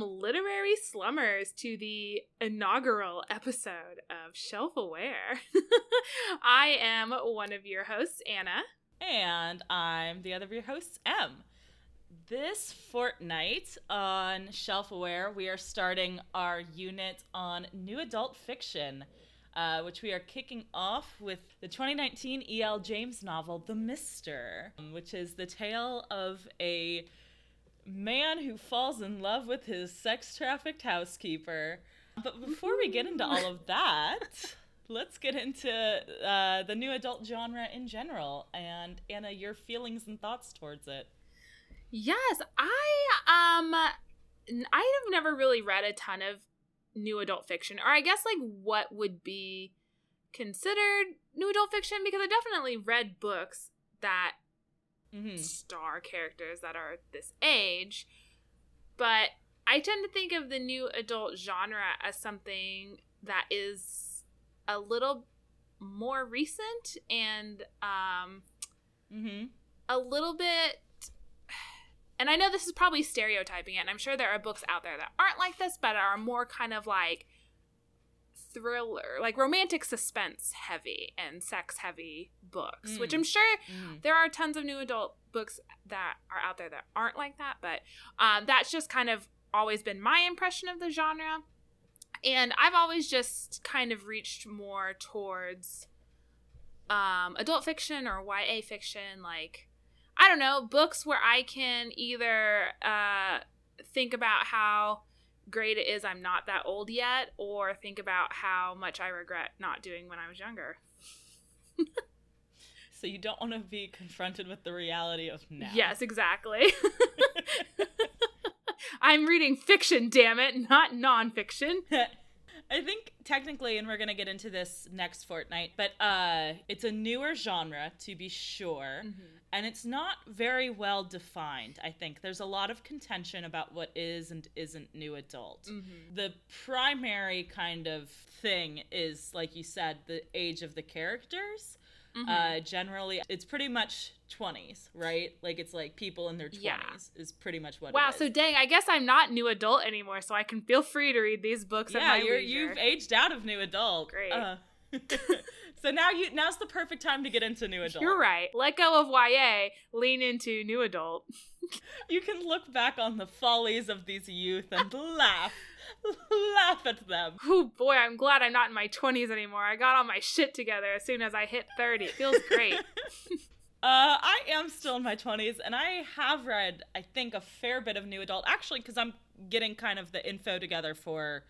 Welcome, literary slummers, to the inaugural episode of Shelf Aware. I am one of your hosts, Anna. And I'm the other of your hosts, Em. This fortnight on Shelf Aware, we are starting our unit on new adult fiction, which we are kicking off with the 2019 E.L. James novel, The Mister, which is the tale of a man who falls in love with his sex-trafficked housekeeper. But before we get into all of that, let's get into the new adult genre in general, and Anna, your feelings and thoughts towards it. Yes, I have never really read a ton of new adult fiction, or I guess like what would be considered new adult fiction, because I definitely read books that star characters that are this age, but I tend to think of the new adult genre as something that is a little more recent and a little bit, and I know this is probably stereotyping it, and I'm sure there are books out there that aren't like this, but are more kind of like thriller, like romantic suspense heavy and sex heavy books, which I'm sure there are tons of new adult books that are out there that aren't like that, but that's just kind of always been my impression of the genre. And I've always just kind of reached more towards adult fiction or YA fiction, like, I don't know, books where I can either think about how great it is I'm not that old yet, or think about how much I regret not doing when I was younger. So you don't want to be confronted with the reality of now. Yes, exactly. I'm reading fiction, damn it, not nonfiction. I think technically, and we're going to get into this next fortnight, but it's a newer genre, to be sure, and it's not very well defined, I think. There's a lot of contention about what is and isn't new adult. The primary kind of thing is, like you said, the age of the characters. Generally, it's pretty much 20s, right? Like, it's like people in their 20s is pretty much what it is. Wow, so dang, I guess I'm not new adult anymore, so I can feel free to read these books at my leisure. Yeah, you've aged out of new adult. Great. So now's the perfect time to get into new adult. You're right. Let go of YA, lean into new adult. You can look back on the follies of these youth and laugh at them. Oh boy, I'm glad I'm not in my 20s anymore. I got all my shit together as soon as I hit 30. It feels great. I am still in my 20s, and I have read, I think, a fair bit of new adult, actually, because I'm getting kind of the info together for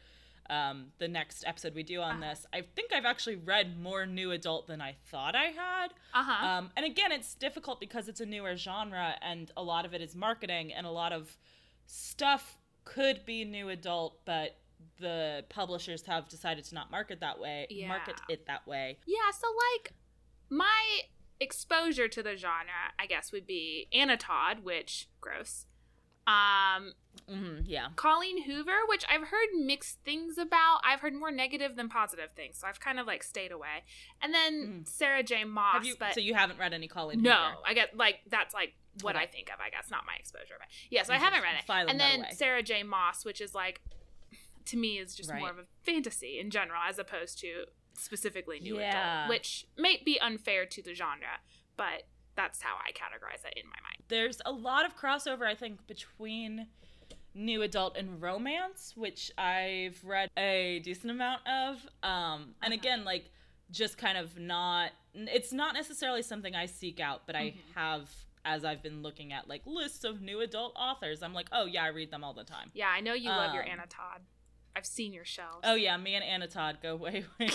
the next episode we do on this. I think I've actually read more new adult than I thought I had. And again, it's difficult because it's a newer genre, and a lot of it is marketing, and a lot of stuff could be new adult, but the publishers have decided to not market it that way. Yeah, so like my exposure to the genre, I guess, would be Anna Todd, which, gross. Colleen Hoover, which I've heard mixed things about. I've heard more negative than positive things, so I've kind of like stayed away. And then Sarah J. Maas. So you haven't read any Colleen Hoover? No, I guess like that's like what I think of, I guess, not my exposure. But yeah, so I haven't read it. And then Sarah J. Maas, which is like, to me, is just more of a fantasy in general as opposed to specifically new adult, which may be unfair to the genre, but that's how I categorize it in my mind. There's a lot of crossover, I think, between new adult and romance, which I've read a decent amount of. And again, like, just kind of not, it's not necessarily something I seek out, but I have, as I've been looking at like lists of new adult authors, I'm like, oh yeah, I read them all the time. Yeah, I know you love your Anna Todd. I've seen your shelves. Oh yeah, me and Anna Todd go way back.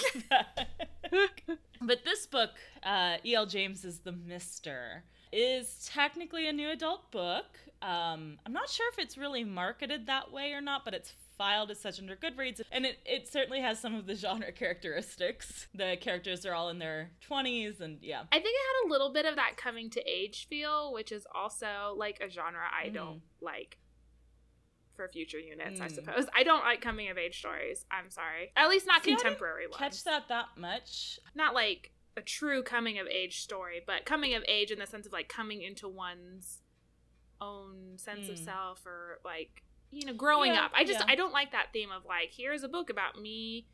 But this book, E.L. James's The Mister, is technically a new adult book. I'm not sure if it's really marketed that way or not, but it's filed as such under Goodreads, and it certainly has some of the genre characteristics. The characters are all in their 20s, and I think it had a little bit of that coming to age feel, which is also like a genre I don't like. For future units, I suppose. I don't like coming of age stories. I'm sorry. At least not contemporary ones. Catch that much. Not like a true coming of age story, but coming of age in the sense of like coming into one's own sense of self, or like you know, growing up. I just, I don't like that theme of like, here's a book about me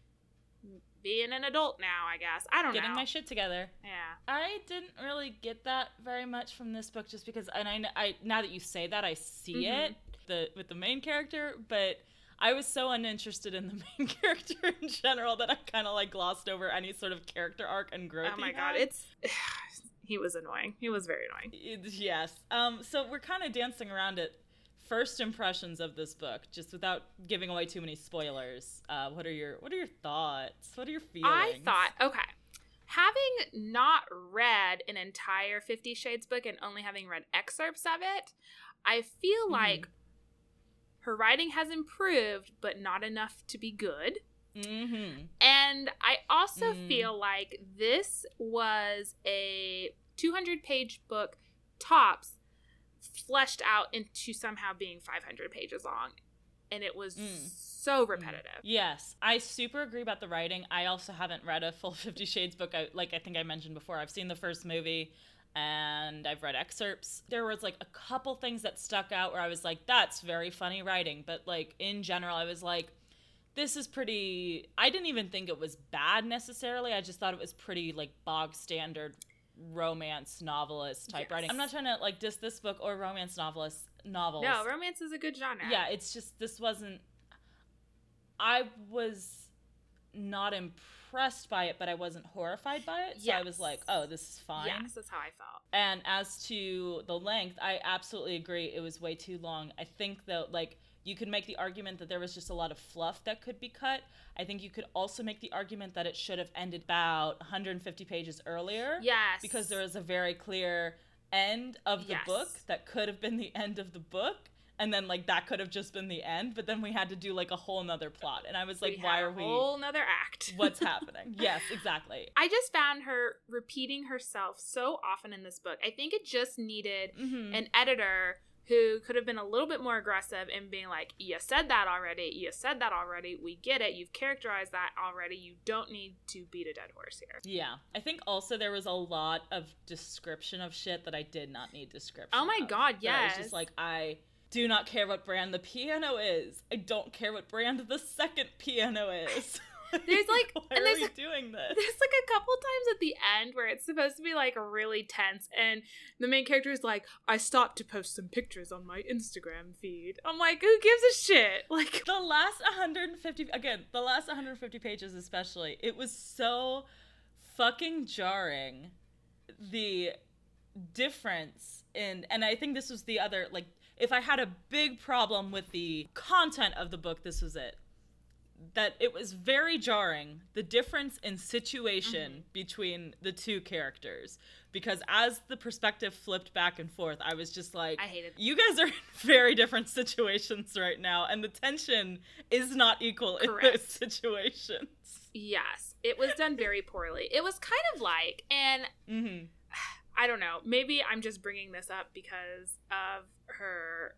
being an adult now, I guess. I don't know. Getting my shit together. Yeah. I didn't really get that very much from this book just because, and I now that you say that, I see it with the main character, but I was so uninterested in the main character in general that I kind of like glossed over any sort of character arc and growth. Oh my God, it's... He was annoying. He was very annoying. Yes. So we're kind of dancing around it. First impressions of this book, just without giving away too many spoilers. What are your thoughts? What are your feelings? I thought, okay, having not read an entire 50 Shades book and only having read excerpts of it, I feel like her writing has improved, but not enough to be good. And I also feel like this was a 200-page book, tops, fleshed out into somehow being 500 pages long, and it was so repetitive. Yes, I super agree about the writing. I also haven't read a full 50 Shades book. I think I mentioned before, I've seen the first movie and I've read excerpts. There was like a couple things that stuck out where I was like, that's very funny writing, but like in general I was like, this is pretty, I didn't even think it was bad necessarily. I just thought it was pretty like bog standard romance novelist type writing. I'm not trying to like diss this book or romance novels. No, romance is a good genre. Yeah, it's just this wasn't, I was not impressed by it, but I wasn't horrified by it. So I was like, oh, this is fine. Yes, that's how I felt. And as to the length, I absolutely agree. It was way too long. I think though, like, you could make the argument that there was just a lot of fluff that could be cut. I think you could also make the argument that it should have ended about 150 pages earlier. Yes. Because there was a very clear end of the book that could have been the end of the book. And then, like, that could have just been the end. But then we had to do, like, a whole nother plot. And I was like, why are we... a whole nother act. What's happening? Yes, exactly. I just found her repeating herself so often in this book. I think it just needed an editor who could have been a little bit more aggressive and being like, you said that already, we get it, you've characterized that already, you don't need to beat a dead horse here. Yeah. I think also there was a lot of description of shit that I did not need description of. Oh my God, yes. It was just like, I do not care what brand the piano is. I don't care what brand the second piano is. There's like, and there's, doing this? There's like a couple times at the end where it's supposed to be like really tense, and the main character is like, I stopped to post some pictures on my Instagram feed. I'm like, who gives a shit? Like the last 150 pages especially, it was so fucking jarring, the difference in, and I think this was the other, like, if I had a big problem with the content of the book, this was it. That it was very jarring, the difference in situation between the two characters, because as the perspective flipped back and forth, I was just like, I hated you guys are in very different situations right now, and the tension is not equal in those situations. Yes, it was done very poorly. It was kind of like, and I don't know, maybe I'm just bringing this up because of her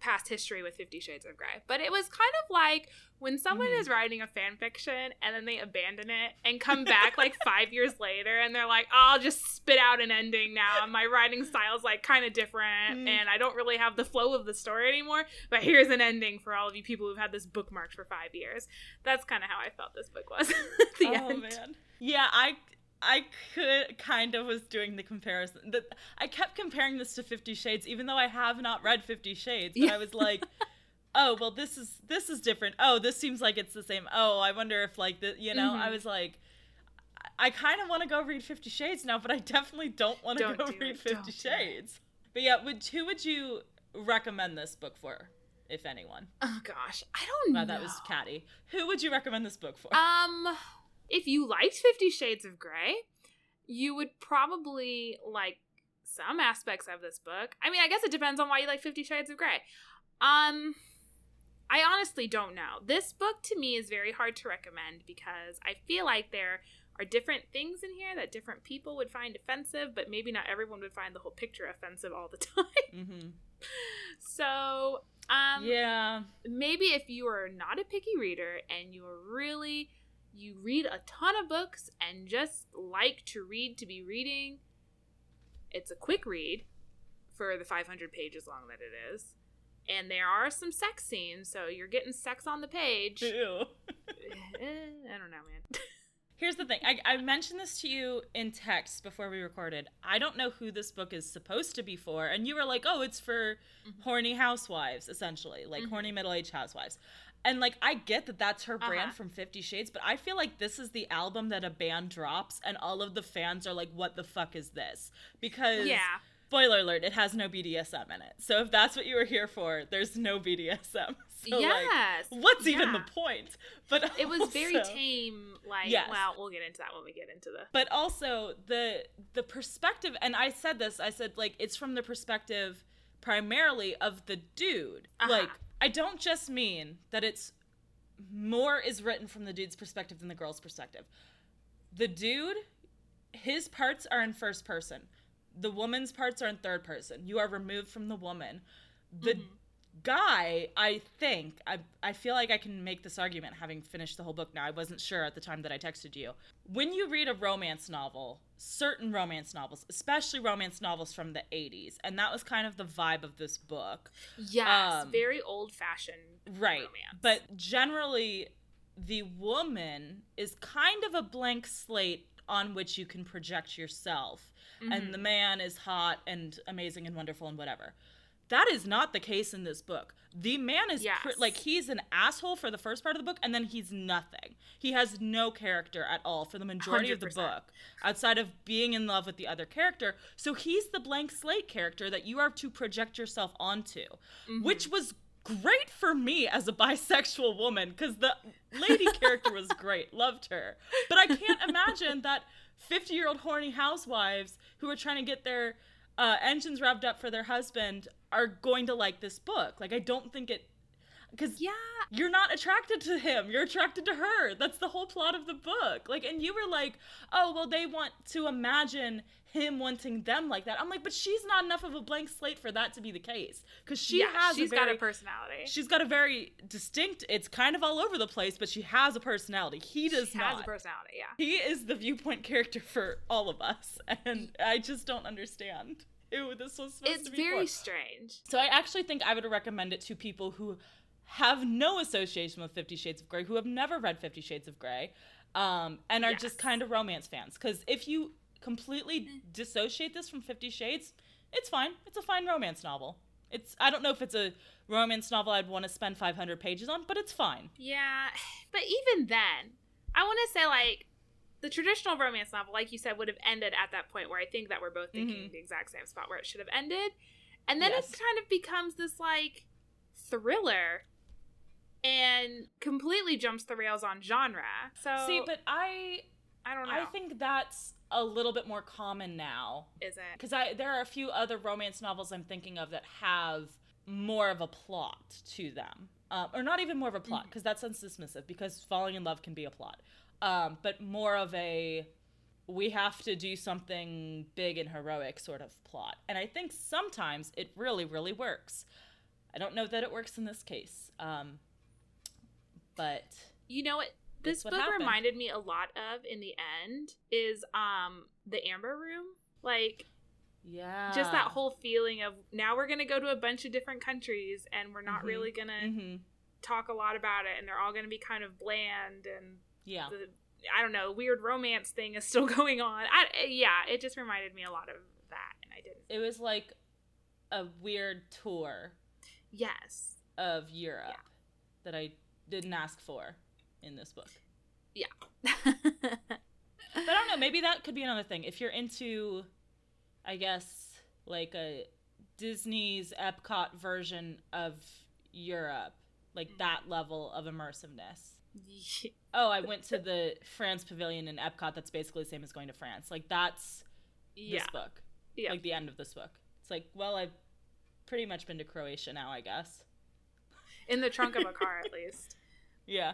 past history with 50 Shades of Grey, but it was kind of like when someone is writing a fan fiction and then they abandon it and come back like 5 years later and they're like, oh, I'll just spit out an ending now, and my writing style's like kind of different and I don't really have the flow of the story anymore, but here's an ending for all of you people who've had this bookmarked for 5 years. That's kind of how I felt this book was at the end. Man. Yeah, I could kind of was doing the comparison. I kept comparing this to 50 Shades, even though I have not read 50 Shades. But I was like, oh, well, this is different. Oh, this seems like it's the same. Oh, I wonder if like the, you know, I was like, I kind of want to go read 50 Shades now, but I definitely don't want to go read 50 Shades. But yeah, who would you recommend this book for, if anyone? Oh gosh, I don't know. That was catty. Who would you recommend this book for? If you liked 50 Shades of Grey, you would probably like some aspects of this book. I mean, I guess it depends on why you like 50 Shades of Grey. I honestly don't know. This book to me is very hard to recommend because I feel like there are different things in here that different people would find offensive, but maybe not everyone would find the whole picture offensive all the time. So, yeah, maybe if you are not a picky reader and you are really... you read a ton of books and just like to read to be reading, it's a quick read for the 500 pages long that it is. And there are some sex scenes, so you're getting sex on the page. Ew. I don't know, man. Here's the thing. I mentioned this to you in text before we recorded. I don't know who this book is supposed to be for. And you were like, oh, it's for horny housewives, essentially. Like, horny middle-aged housewives. And, like, I get that that's her brand from 50 Shades, but I feel like this is the album that a band drops and all of the fans are like, what the fuck is this? Because... yeah. Spoiler alert, it has no BDSM in it. So if that's what you were here for, there's no BDSM. So, yes. Like, what's even the point? But it also was very tame, like, well, we'll get into that when we get into the... But also, the perspective, and I said this, I said, like, it's from the perspective primarily of the dude. Like, I don't just mean that it's more is written from the dude's perspective than the girl's perspective. The dude, his parts are in first person. The woman's parts are in third person. You are removed from the woman. The guy, I think, I feel like I can make this argument having finished the whole book now. I wasn't sure at the time that I texted you. When you read a romance novel, certain romance novels, especially romance novels from the 80s, and that was kind of the vibe of this book. Yes, very old-fashioned romance. But generally, the woman is kind of a blank slate on which you can project yourself. And the man is hot and amazing and wonderful and whatever. That is not the case in this book. The man is, he's an asshole for the first part of the book, and then he's nothing. He has no character at all for the majority 100%. Of the book, outside of being in love with the other character. So he's the blank slate character that you are to project yourself onto, which was great for me as a bisexual woman, because the lady character was great. Loved her. But I can't imagine that 50-year-old horny housewives who are trying to get their engines revved up for their husband are going to like this book. Like, I don't think it... Because you're not attracted to him. You're attracted to her. That's the whole plot of the book. Like, and you were like, oh, well, they want to imagine him wanting them like that. I'm like, but she's not enough of a blank slate for that to be the case. Because she has she's got a personality. She's got a very distinct, it's kind of all over the place, but she has a personality. He does not. She has a personality, He is the viewpoint character for all of us. And I just don't understand who this was supposed to be for. It's very strange. So I actually think I would recommend it to people who have no association with 50 Shades of Grey, who have never read 50 Shades of Grey, and are just kind of romance fans. Because if you completely dissociate this from 50 Shades, it's fine. It's a fine romance novel. I don't know if it's a romance novel I'd want to spend 500 pages on, but it's fine. Yeah, but even then, I want to say, like, the traditional romance novel, like you said, would have ended at that point where I think that we're both thinking the exact same spot where it should have ended. And then it kind of becomes this, like, thriller and completely jumps the rails on genre. So see, but I don't know. I think that's a little bit more common now. Is it? Because there are a few other romance novels I'm thinking of that have more of a plot to them. Or not even more of a plot, because that sounds dismissive, because falling in love can be a plot. But more of a, we have to do something big and heroic sort of plot. And I think sometimes it really, really works. I don't know that it works in this case. But you know what this book reminded me a lot of in the end is the Amber Room. Like, just that whole feeling of now we're going to go to a bunch of different countries and we're not really going to talk a lot about it, and they're all going to be kind of bland, and the, I don't know, weird romance thing is still going on. It just reminded me a lot of that, and I didn't. It was like a weird tour. Yes. Of Europe that I didn't ask for in this book. Yeah. But I don't know, maybe that could be another thing. If you're into, I guess, like a Disney's Epcot version of Europe, like that level of immersiveness. Yeah. Oh, I went to the France Pavilion in Epcot. That's basically the same as going to France. Like, that's this book. Yeah. Like, the end of this book. It's like, well, I've pretty much been to Croatia now, I guess. In the trunk of a car, at least. Yeah.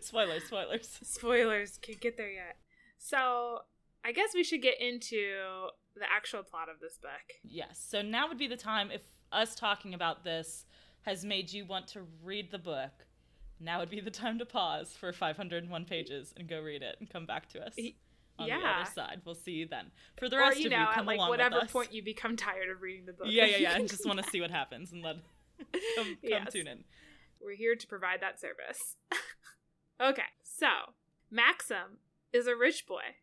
Spoilers. Spoilers. Can't get there yet. So I guess we should get into the actual plot of this book. Yes. So now would be the time, if us talking about this has made you want to read the book, now would be the time to pause for 501 pages and go read it and come back to us. On the other side. We'll see you then. For the rest of you, come along with us. Or, at like whatever point you become tired of reading the book. Yeah, and just want to see what happens and let Come tune in. We're here to provide that service. Okay, so Maxim is a rich boy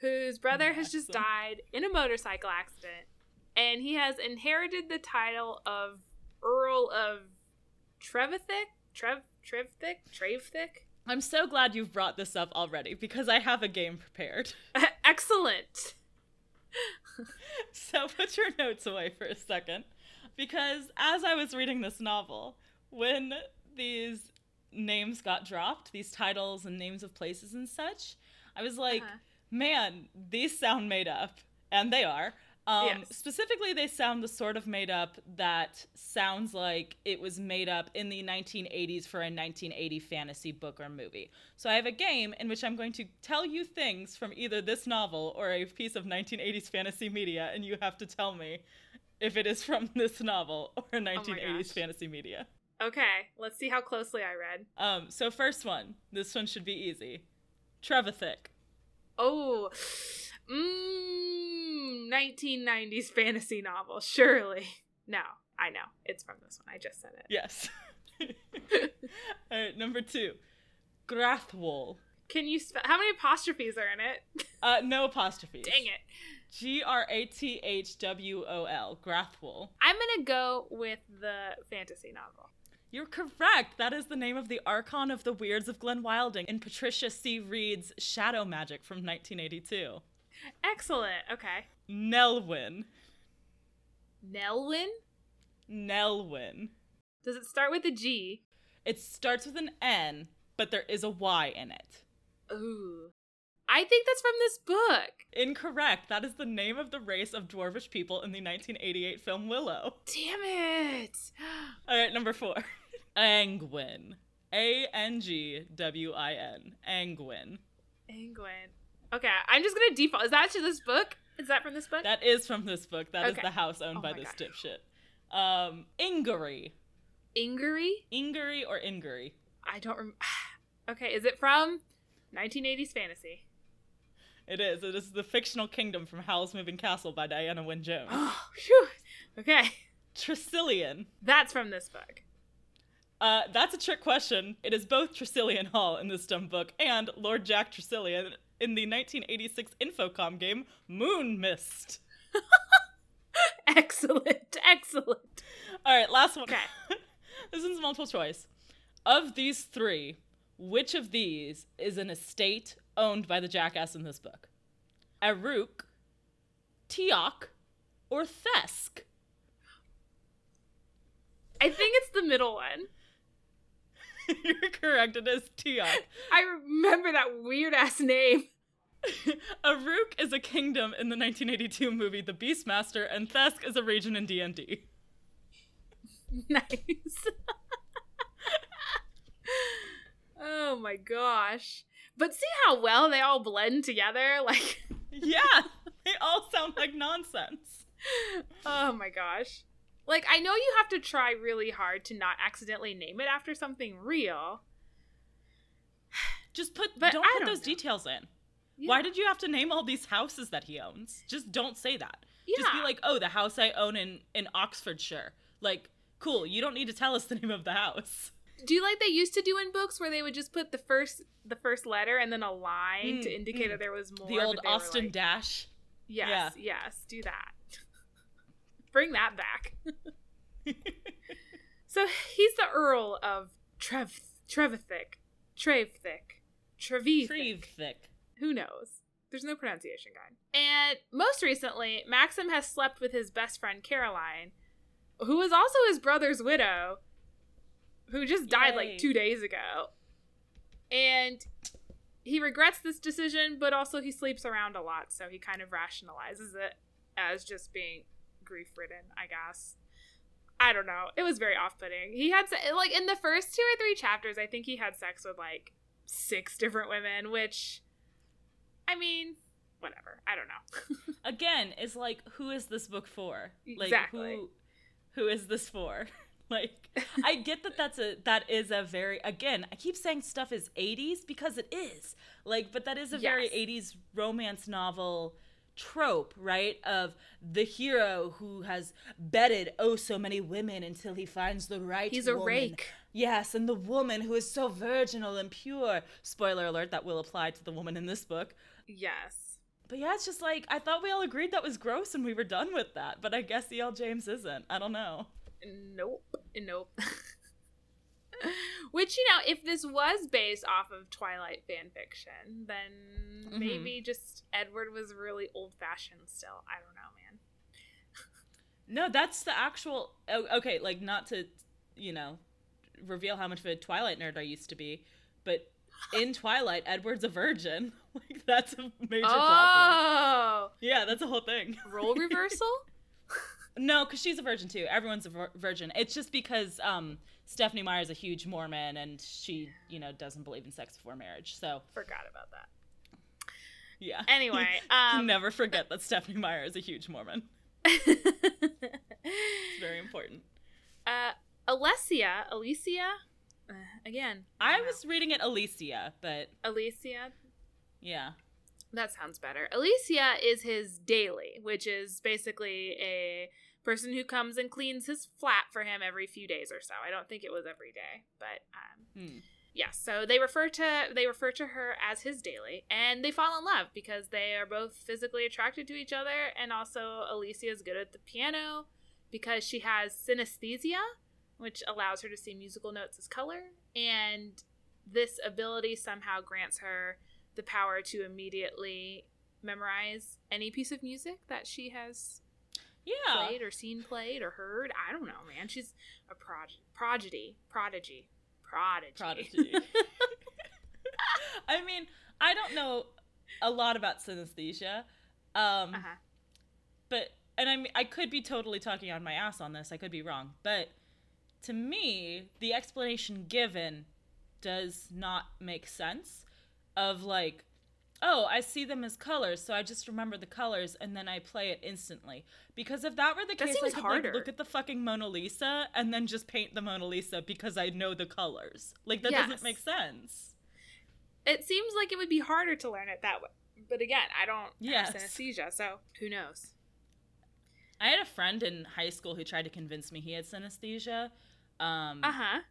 whose brother has just died in a motorcycle accident, and he has inherited the title of Earl of Trevethick? Trevethick? I'm so glad you've brought this up already, because I have a game prepared. Excellent! So put your notes away for a second, because as I was reading this novel, when these names got dropped, these titles and names of places and such, I was like, man, these sound made up, and they are. Yes. Specifically, they sound the sort of made up that sounds like it was made up in the 1980s for a 1980 fantasy book or movie. So I have a game in which I'm going to tell you things from either this novel or a piece of 1980s fantasy media, and you have to tell me if it is from this novel or 1980s fantasy media. Okay, let's see how closely I read. So first one. This one should be easy. Trevethick. Oh, 1990s fantasy novel, surely. No, I know. It's from this one. I just said it. Yes. All right, number 2. Grathwol. Can you spell? How many apostrophes are in it? No apostrophes. Dang it. Grathwol. Grathwol. I'm going to go with the fantasy novel. You're correct. That is the name of the Archon of the Weirds of Glen Wilding in Patricia C. Reed's Shadow Magic from 1982. Excellent. Okay. Nelwyn. Does it start with a G? It starts with an N, but there is a Y in it. Ooh. I think that's from this book. Incorrect. That is the name of the race of dwarvish people in the 1988 film Willow. Damn it. All right, number 4. Angwin. Angwin. Angwin. Okay, I'm just going to default. Is that to this book? Is that from this book? That is from this book. That is the house owned by this dipshit. Ingary. Ingary or Ingary? I don't remember. Okay, is it from 1980s fantasy? It is. It is the fictional kingdom from Howl's Moving Castle by Diana Wynne Jones. Oh, phew. Okay. Tresillian. That's from this book. That's a trick question. It is both Tresillian Hall in this dumb book and Lord Jack Tresillian in the 1986 Infocom game Moon Mist. Excellent. All right, last one. Okay. This one's multiple choice. Of these 3, which of these is an estate owned by the jackass in this book? Aruk, Teok, or Thesk? I think it's the middle one. You're correct. It is Teok. I remember that weird-ass name. Aruk is a kingdom in the 1982 movie The Beastmaster, and Thesk is a region in D&D. Nice. Oh my gosh. But see how well they all blend together? Like, yeah, they all sound like nonsense. Oh my gosh. Like, I know you have to try really hard to not accidentally name it after something real. Don't put those details in. Yeah. Why did you have to name all these houses that he owns? Just don't say that. Yeah. Just be like, oh, the house I own in Oxfordshire. Like, cool, you don't need to tell us the name of the house. Do you like they used to do in books where they would just put the first letter and then a line to indicate that there was more? The old Austin dash. Yes, yes, do that. Bring that back. So he's the Earl of Trevethick. Who knows? There's no pronunciation guide. And most recently, Maxim has slept with his best friend Caroline, who is also his brother's widow, who just died like 2 days ago. And he regrets this decision, but also he sleeps around a lot, so he kind of rationalizes it as just being grief-ridden, I guess. I don't know. It was very off-putting. He had, like, in the first 2 or 3 chapters, I think he had sex with, like, 6 different women, which, I mean, whatever. I don't know. Again, it's like, who is this book for? Like, exactly. Who is this for? Like, I get that is a very, again, I keep saying stuff is 80s because it is. Like, but that is a very 80s romance novel trope, right, of the hero who has bedded oh so many women until he finds the right He's a woman. Rake. Yes, and the woman who is so virginal and pure. Spoiler alert, that will apply to the woman in this book. Yes. But yeah, it's just like, I thought we all agreed that was gross and we were done with that, but I guess E.L. James isn't. I don't know. Nope. Which, you know, if this was based off of Twilight fanfiction, then maybe just Edward was really old-fashioned still. I don't know, man. No, that's the actual... Okay, like, not to, you know, reveal how much of a Twilight nerd I used to be, but in Twilight, Edward's a virgin. Like, that's a major plot point. Yeah, that's a whole thing. Role reversal? No, because she's a virgin, too. Everyone's a virgin. It's just because... Stephenie Meyer's a huge Mormon, and she, you know, doesn't believe in sex before marriage, so... Forgot about that. Yeah. Anyway, never forget that Stephenie Meyer is a huge Mormon. It's very important. Alessia? Again. I was reading it Alessia, but... Alessia? Yeah. That sounds better. Alessia is his daily, which is basically a... person who comes and cleans his flat for him every few days or so. I don't think it was every day, but yeah. So they refer to her as his daily, and they fall in love because they are both physically attracted to each other, and also Alessia is good at the piano because she has synesthesia, which allows her to see musical notes as color, and this ability somehow grants her the power to immediately memorize any piece of music that she has. Yeah. Played or seen played or heard. I don't know, man. She's a prodigy. I mean, I don't know a lot about synesthesia. But, and I mean, I could be totally talking on my ass on this. I could be wrong. But to me, the explanation given does not make sense of like, oh, I see them as colors, so I just remember the colors, and then I play it instantly. Because if that were the case, I could like, look at the fucking Mona Lisa and then just paint the Mona Lisa because I know the colors. Like, that doesn't make sense. It seems like it would be harder to learn it that way. But again, I don't have synesthesia, so who knows? I had a friend in high school who tried to convince me he had synesthesia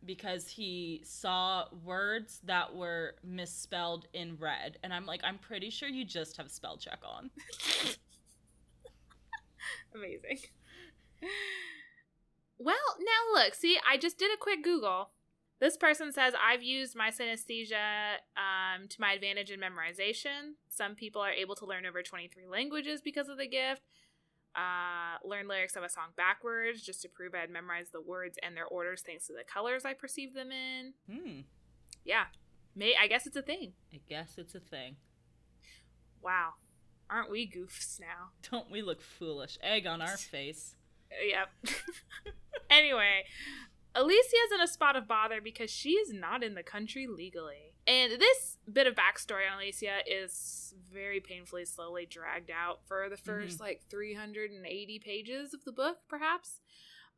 because he saw words that were misspelled in red. And I'm like, I'm pretty sure you just have spell check on. Amazing. Well, now look, see, I just did a quick Google. This person says, I've used my synesthesia to my advantage in memorization. Some people are able to learn over 23 languages because of the gift. Learn lyrics of a song backwards just to prove I had memorized the words and their orders thanks to the colors I perceived them in. Yeah. I guess it's a thing. Wow. Aren't we goofs now? Don't we look foolish? Egg on our face. Yep. Anyway, Alessia is in a spot of bother because she is not in the country legally. And this bit of backstory on Alessia is very painfully slowly dragged out for the first, like, 380 pages of the book, perhaps.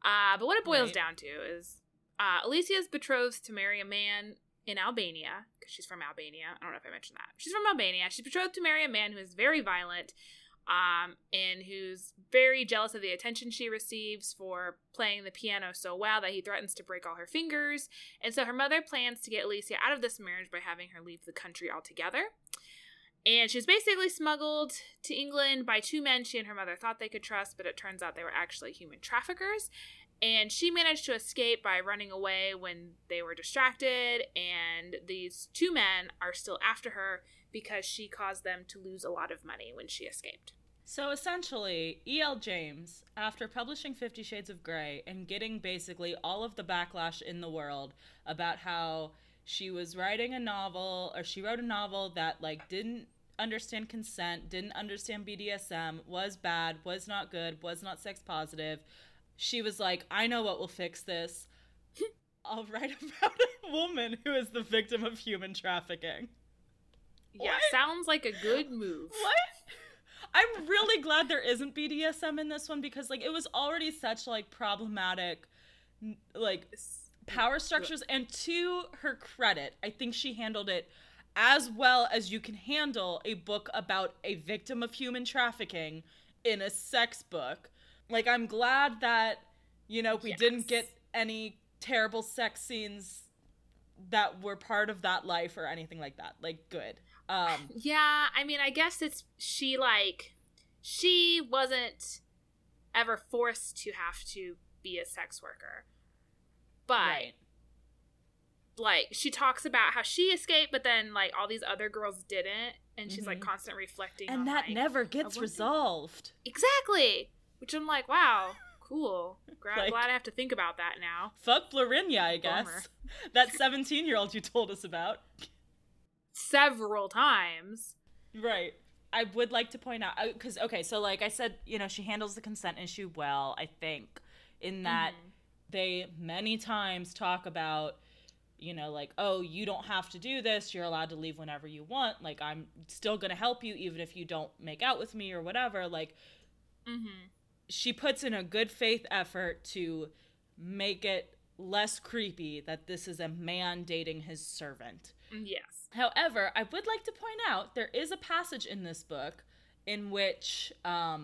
But what it boils down to is Alessia is betrothed to marry a man in Albania, because she's from Albania. I don't know if I mentioned that. She's from Albania. She's betrothed to marry a man who is very violent and who's very jealous of the attention she receives for playing the piano so well that he threatens to break all her fingers. And so her mother plans to get Alessia out of this marriage by having her leave the country altogether. And she was basically smuggled to England by two men she and her mother thought they could trust, but it turns out they were actually human traffickers. And she managed to escape by running away when they were distracted, and these two men are still after her because she caused them to lose a lot of money when she escaped. So essentially, E.L. James, after publishing 50 Shades of Grey and getting basically all of the backlash in the world about how she was writing a novel, or she wrote a novel that, like, didn't understand consent, didn't understand BDSM, was bad, was not good, was not sex positive, she was like, I know what will fix this. I'll write about a woman who is the victim of human trafficking. Yeah, sounds like a good move. What? I'm really glad there isn't BDSM in this one because, like, it was already such, like, problematic, like, power structures. And to her credit, I think she handled it as well as you can handle a book about a victim of human trafficking in a sex book. Like, I'm glad that, you know, we yes. didn't get any terrible sex scenes that were part of that life or anything like that. Like, good. Yeah, I mean, I guess it's she wasn't ever forced to have to be a sex worker. But, right. like, she talks about how she escaped, but then, like, all these other girls didn't. And she's, mm-hmm. like, constantly reflecting and on, that like, never gets resolved. Exactly. Which I'm like, wow, cool. Like, glad I have to think about that now. Fuck Florinia, I guess. Bummer. That 17-year-old you told us about. Several times. Right. I would like to point out, because, okay, so, like I said, you know, she handles the consent issue well, I think, in that mm-hmm. they many times talk about, you know, like, oh, you don't have to do this. You're allowed to leave whenever you want. Like, I'm still going to help you even if you don't make out with me or whatever. Like, mm-hmm. she puts in a good faith effort to make it less creepy that this is a man dating his servant. Yes. However, I would like to point out there is a passage in this book in which I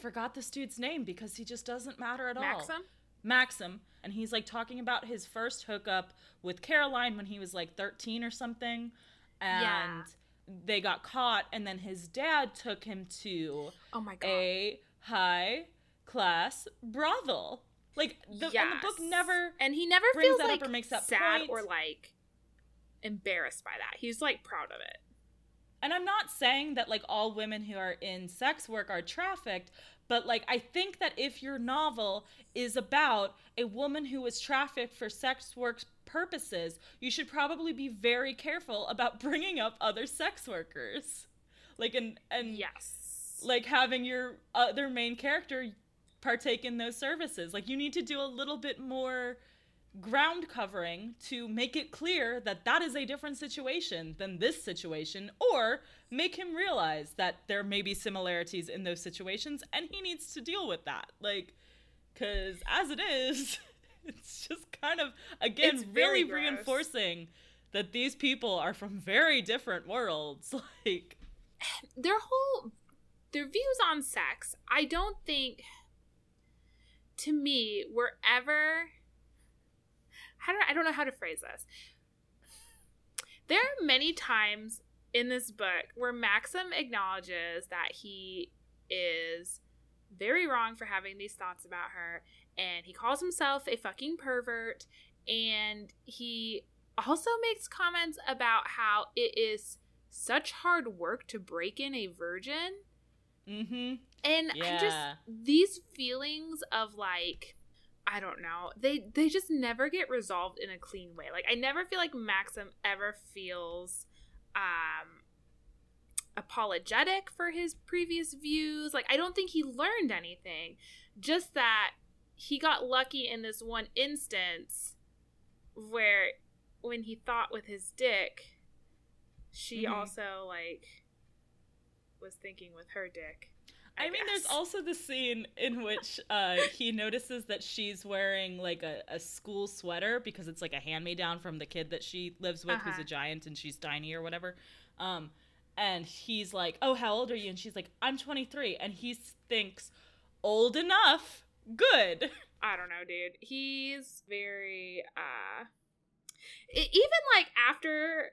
forgot this dude's name because he just doesn't matter at all. Maxim. And he's, like, talking about his first hookup with Caroline when he was, like, 13 or something. And yeah. they got caught, and then his dad took him to a high-class brothel. Like, and the book never and he never brings feels that like up or makes that sad point. Or, like, embarrassed by that. He's, like, proud of it. And I'm not saying that, like, all women who are in sex work are trafficked, but, like, I think that if your novel is about a woman who was trafficked for sex work purposes, you should probably be very careful about bringing up other sex workers. Like, and yes. like, having your other main character partake in those services. Like, you need to do a little bit more ground covering to make it clear that that is a different situation than this situation, or make him realize that there may be similarities in those situations and he needs to deal with that. Like, because as it is, it's just kind of, again, really gross. Reinforcing that these people are from very different worlds. Like, their views on sex, I don't think, to me, were ever... I don't know how to phrase this. There are many times in this book where Maxim acknowledges that he is very wrong for having these thoughts about her, and he calls himself a fucking pervert, and he also makes comments about how it is such hard work to break in a virgin. Mm-hmm. And yeah. These feelings of, like, I don't know. They just never get resolved in a clean way. Like, I never feel like Maxim ever feels apologetic for his previous views. Like, I don't think he learned anything. Just that he got lucky in this one instance where when he thought with his dick, she mm-hmm. also, like, was thinking with her dick. I mean, there's also the scene in which he notices that she's wearing, like, a school sweater because it's, like, a hand-me-down from the kid that she lives with uh-huh. who's a giant and she's tiny or whatever. And he's like, oh, how old are you? And she's like, I'm 23. And he thinks, old enough, good. I don't know, dude. He's very, even, like, after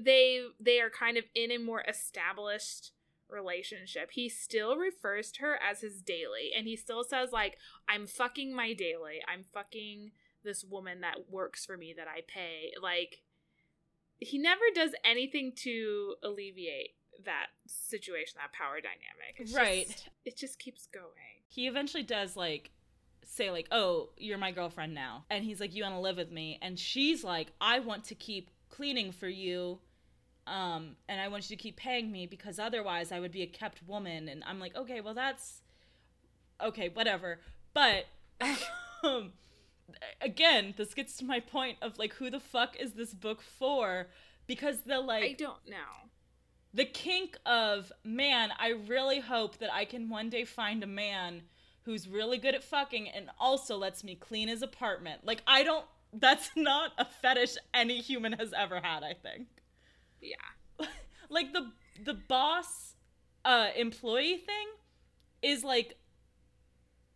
they are kind of in a more established relationship, he still refers to her as his daily, and he still says, like, I'm fucking my daily, I'm fucking this woman that works for me that I pay. Like, he never does anything to alleviate that situation, that power dynamic. It's right. It just keeps going. He eventually does, like, say, like, oh, you're my girlfriend now, and he's like, you want to live with me? And she's like, I want to keep cleaning for you, and I want you to keep paying me because otherwise I would be a kept woman. And I'm like, okay, well, that's okay, whatever. But again, this gets to my point of, like, who the fuck is this book for? Because the, like, I don't know. The kink of, man, I really hope that I can one day find a man who's really good at fucking and also lets me clean his apartment. Like, I don't That's not a fetish any human has ever had, I think. Yeah. Like, the boss employee thing is, like,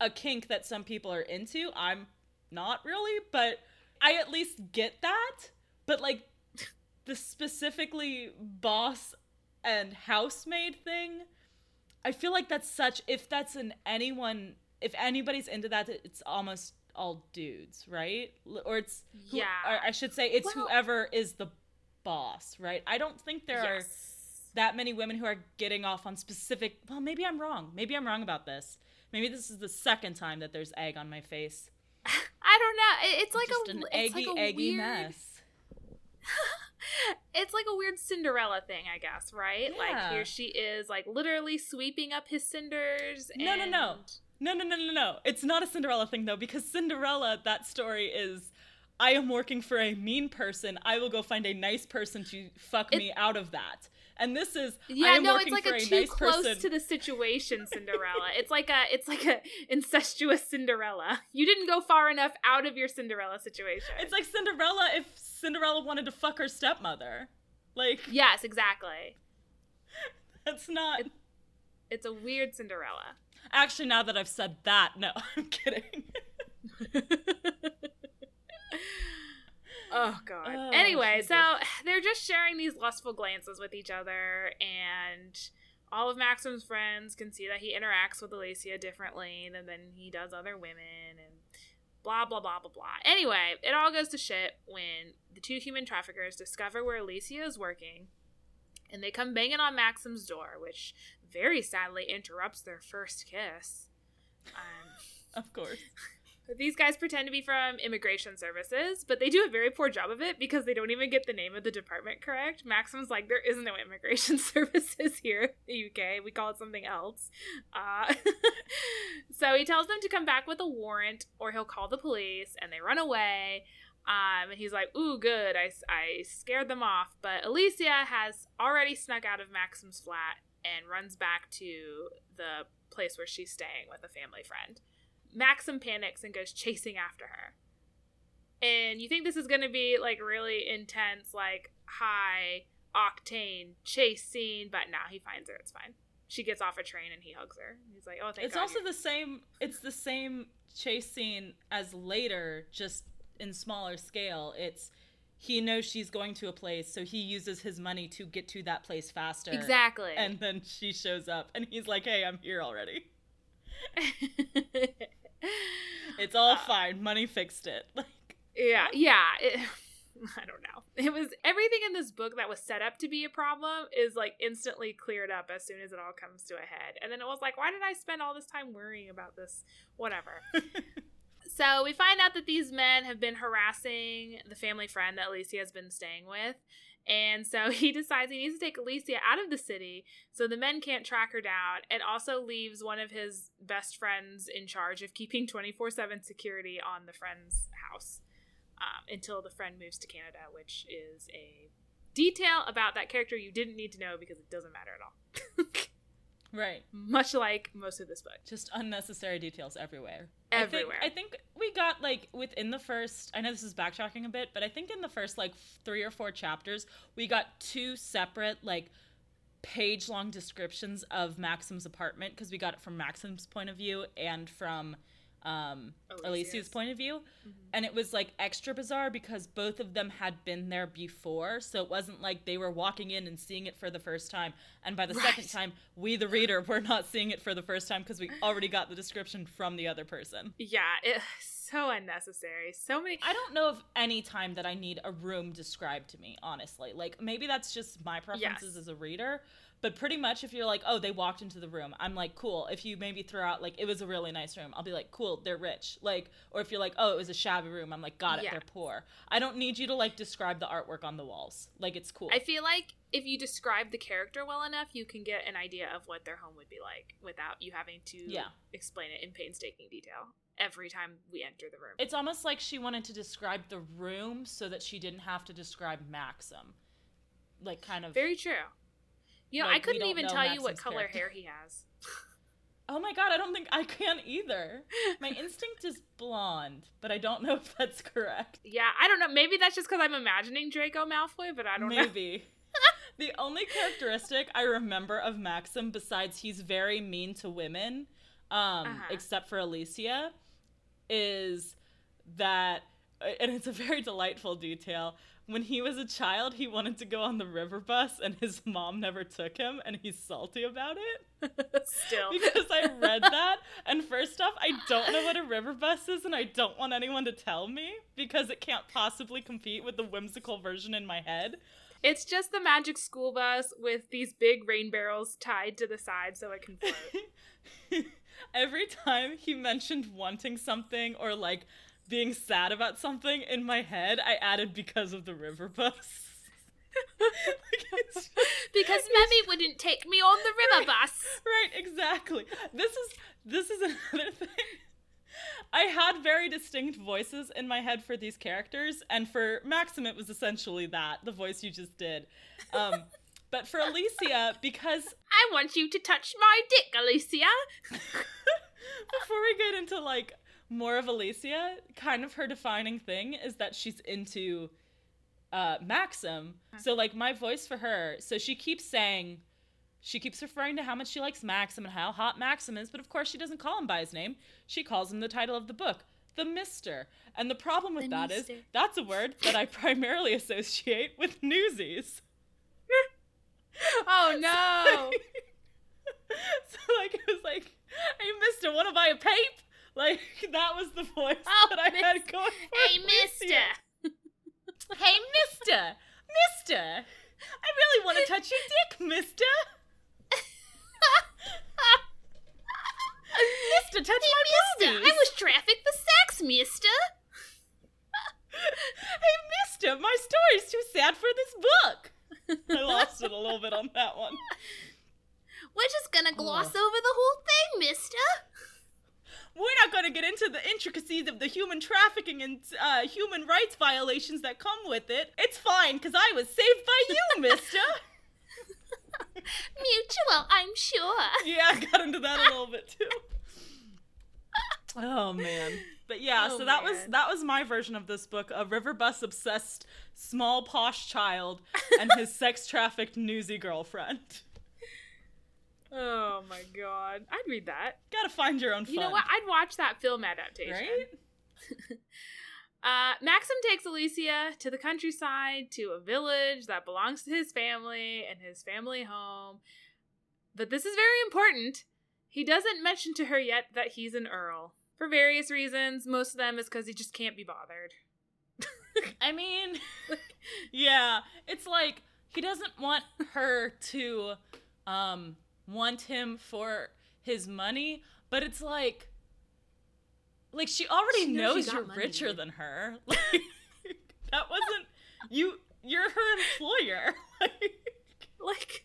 a kink that some people are into. I'm not really, but I at least get that. But, like, the specifically boss and housemaid thing, I feel like that's such, if that's an anyone, if anybody's into that, it's almost all dudes, right? Or it's, yeah. Or I should say it's whoever is the boss, right? I don't think there are that many women who are getting off on specific, well, maybe I'm wrong. Maybe I'm wrong about this. Maybe this is the second time that there's egg on my face. I don't know. It's like just an eggy, like eggy weird mess. It's like a weird Cinderella thing, I guess, right? Yeah. Like, here she is, like, literally sweeping up his cinders. And... No. It's not a Cinderella thing, though, because Cinderella, that story is, I am working for a mean person. I will go find a nice person to fuck me out of that. And this is, yeah, I am working for a nice person. Yeah, no, it's like a too close to the situation Cinderella. It's like a incestuous Cinderella. You didn't go far enough out of your Cinderella situation. It's like Cinderella if Cinderella wanted to fuck her stepmother. Like, yes, exactly. That's not... It's a weird Cinderella. Actually, now that I've said that, no, I'm kidding. Oh, God. Oh, anyway, Jesus. So they're just sharing these lustful glances with each other, and all of Maxim's friends can see that he interacts with Alessia differently than he does other women, and blah, blah, blah, blah, blah. Anyway, it all goes to shit when the two human traffickers discover where Alessia is working, and they come banging on Maxim's door, which very sadly interrupts their first kiss. Of course. These guys pretend to be from immigration services, but they do a very poor job of it because they don't even get the name of the department correct. Maxim's like, there is no immigration services here in the UK. We call it something else. So he tells them to come back with a warrant or he'll call the police, and they run away. And he's like, ooh, good. I scared them off. But Alessia has already snuck out of Maxim's flat and runs back to the place where she's staying with a family friend. Maxim panics and goes chasing after her. And you think this is going to be, like, really intense, like, high-octane chase scene, but nah, he finds her. It's fine. She gets off a train and he hugs her. He's like, oh, thank God. It's the same chase scene as later, just in smaller scale. It's he knows she's going to a place, so he uses his money to get to that place faster. Exactly. And then she shows up, and he's like, hey, I'm here already. It's all fine. Money fixed it. Like, yeah. I don't know. It was everything in this book that was set up to be a problem is, like, instantly cleared up as soon as it all comes to a head. And then it was like, why did I spend all this time worrying about this? Whatever. So we find out that these men have been harassing the family friend that Alessia has been staying with. And so he decides he needs to take Alessia out of the city so the men can't track her down, and also leaves one of his best friends in charge of keeping 24/7 security on the friend's house until the friend moves to Canada, which is a detail about that character you didn't need to know because it doesn't matter at all. Right. Much like most of this book. Just unnecessary details everywhere. Everywhere. I think we got, like, within the first, I know this is backtracking a bit, but I think in the first, like, 3 or 4 chapters, we got 2 separate, like, page-long descriptions of Maxim's apartment, because we got it from Maxim's point of view and from Alessia's point of view. Mm-hmm. And it was, like, extra bizarre because both of them had been there before, so it wasn't like they were walking in and seeing it for the first time. And by the second time, we, the reader, were not seeing it for the first time because we already got the description from the other person. Yeah, it's so unnecessary. So many. I don't know of any time that I need a room described to me, honestly. Like, maybe that's just my preferences as a reader. But pretty much if you're like, oh, they walked into the room, I'm like, cool. If you maybe throw out, like, it was a really nice room, I'll be like, cool, they're rich. Like, or if you're like, oh, it was a shabby room, I'm like, got it, they're poor. I don't need you to, like, describe the artwork on the walls. Like, it's cool. I feel like if you describe the character well enough, you can get an idea of what their home would be like without you having to explain it in painstaking detail every time we enter the room. It's almost like she wanted to describe the room so that she didn't have to describe Maxim. Like, kind of. Very true. Yeah, like, I couldn't even tell you what color hair he has. Oh my god, I don't think I can either. My instinct is blonde, but I don't know if that's correct. Yeah, I don't know. Maybe that's just because I'm imagining Draco Malfoy, but I don't know. Maybe. The only characteristic I remember of Maxim, besides he's very mean to women, except for Alessia, is that, and it's a very delightful detail, when he was a child, he wanted to go on the river bus, and his mom never took him, and he's salty about it. Still. Because I read that, and first off, I don't know what a river bus is, and I don't want anyone to tell me, because it can't possibly compete with the whimsical version in my head. It's just the magic school bus with these big rain barrels tied to the side so it can float. Every time he mentioned wanting something or, like, being sad about something, in my head I added because of the river bus. Like, just, because Mammy wouldn't take me on the river bus. Right, exactly. This is another thing. I had very distinct voices in my head for these characters, and for Maxim it was essentially that, the voice you just did. But for Alessia, because I want you to touch my dick, Alessia. Before we get into, like, more of Alessia, kind of her defining thing is that she's into Maxim. So, like, my voice for her, so she keeps referring to how much she likes Maxim and how hot Maxim is, but of course she doesn't call him by his name. She calls him the title of the book, The Mister. And the problem with that is that's a word that I primarily associate with Newsies. Oh, no. So, like, it was like, hey, mister, want to buy a pape? Like, that was the voice that I had going. Hey, mister. Hey, mister. Mister. I really want to touch your dick, mister. Mister, touch my boobies. I was trafficked for sex, mister. Hey, mister, my story's too sad for this book. I lost it a little bit on that one. We're just going to gloss over the whole thing, mister. We're not going to get into the intricacies of the human trafficking and human rights violations that come with it. It's fine, because I was saved by you, mister. Mutual, I'm sure. Yeah, I got into that a little bit, too. Oh, man. But yeah, so that was my version of this book, a river bus obsessed small posh child and his sex trafficked newsy girlfriend. Oh my god. I'd read that. Gotta find your own fun. You know what? I'd watch that film adaptation. Right? Maxim takes Alessia to the countryside, to a village that belongs to his family and his family home. But this is very important. He doesn't mention to her yet that he's an earl. For various reasons. Most of them is because he just can't be bothered. I mean, yeah. It's like, he doesn't want her to, want him for his money, but it's like she already knows you're richer than her. Like, that wasn't you're her employer. Like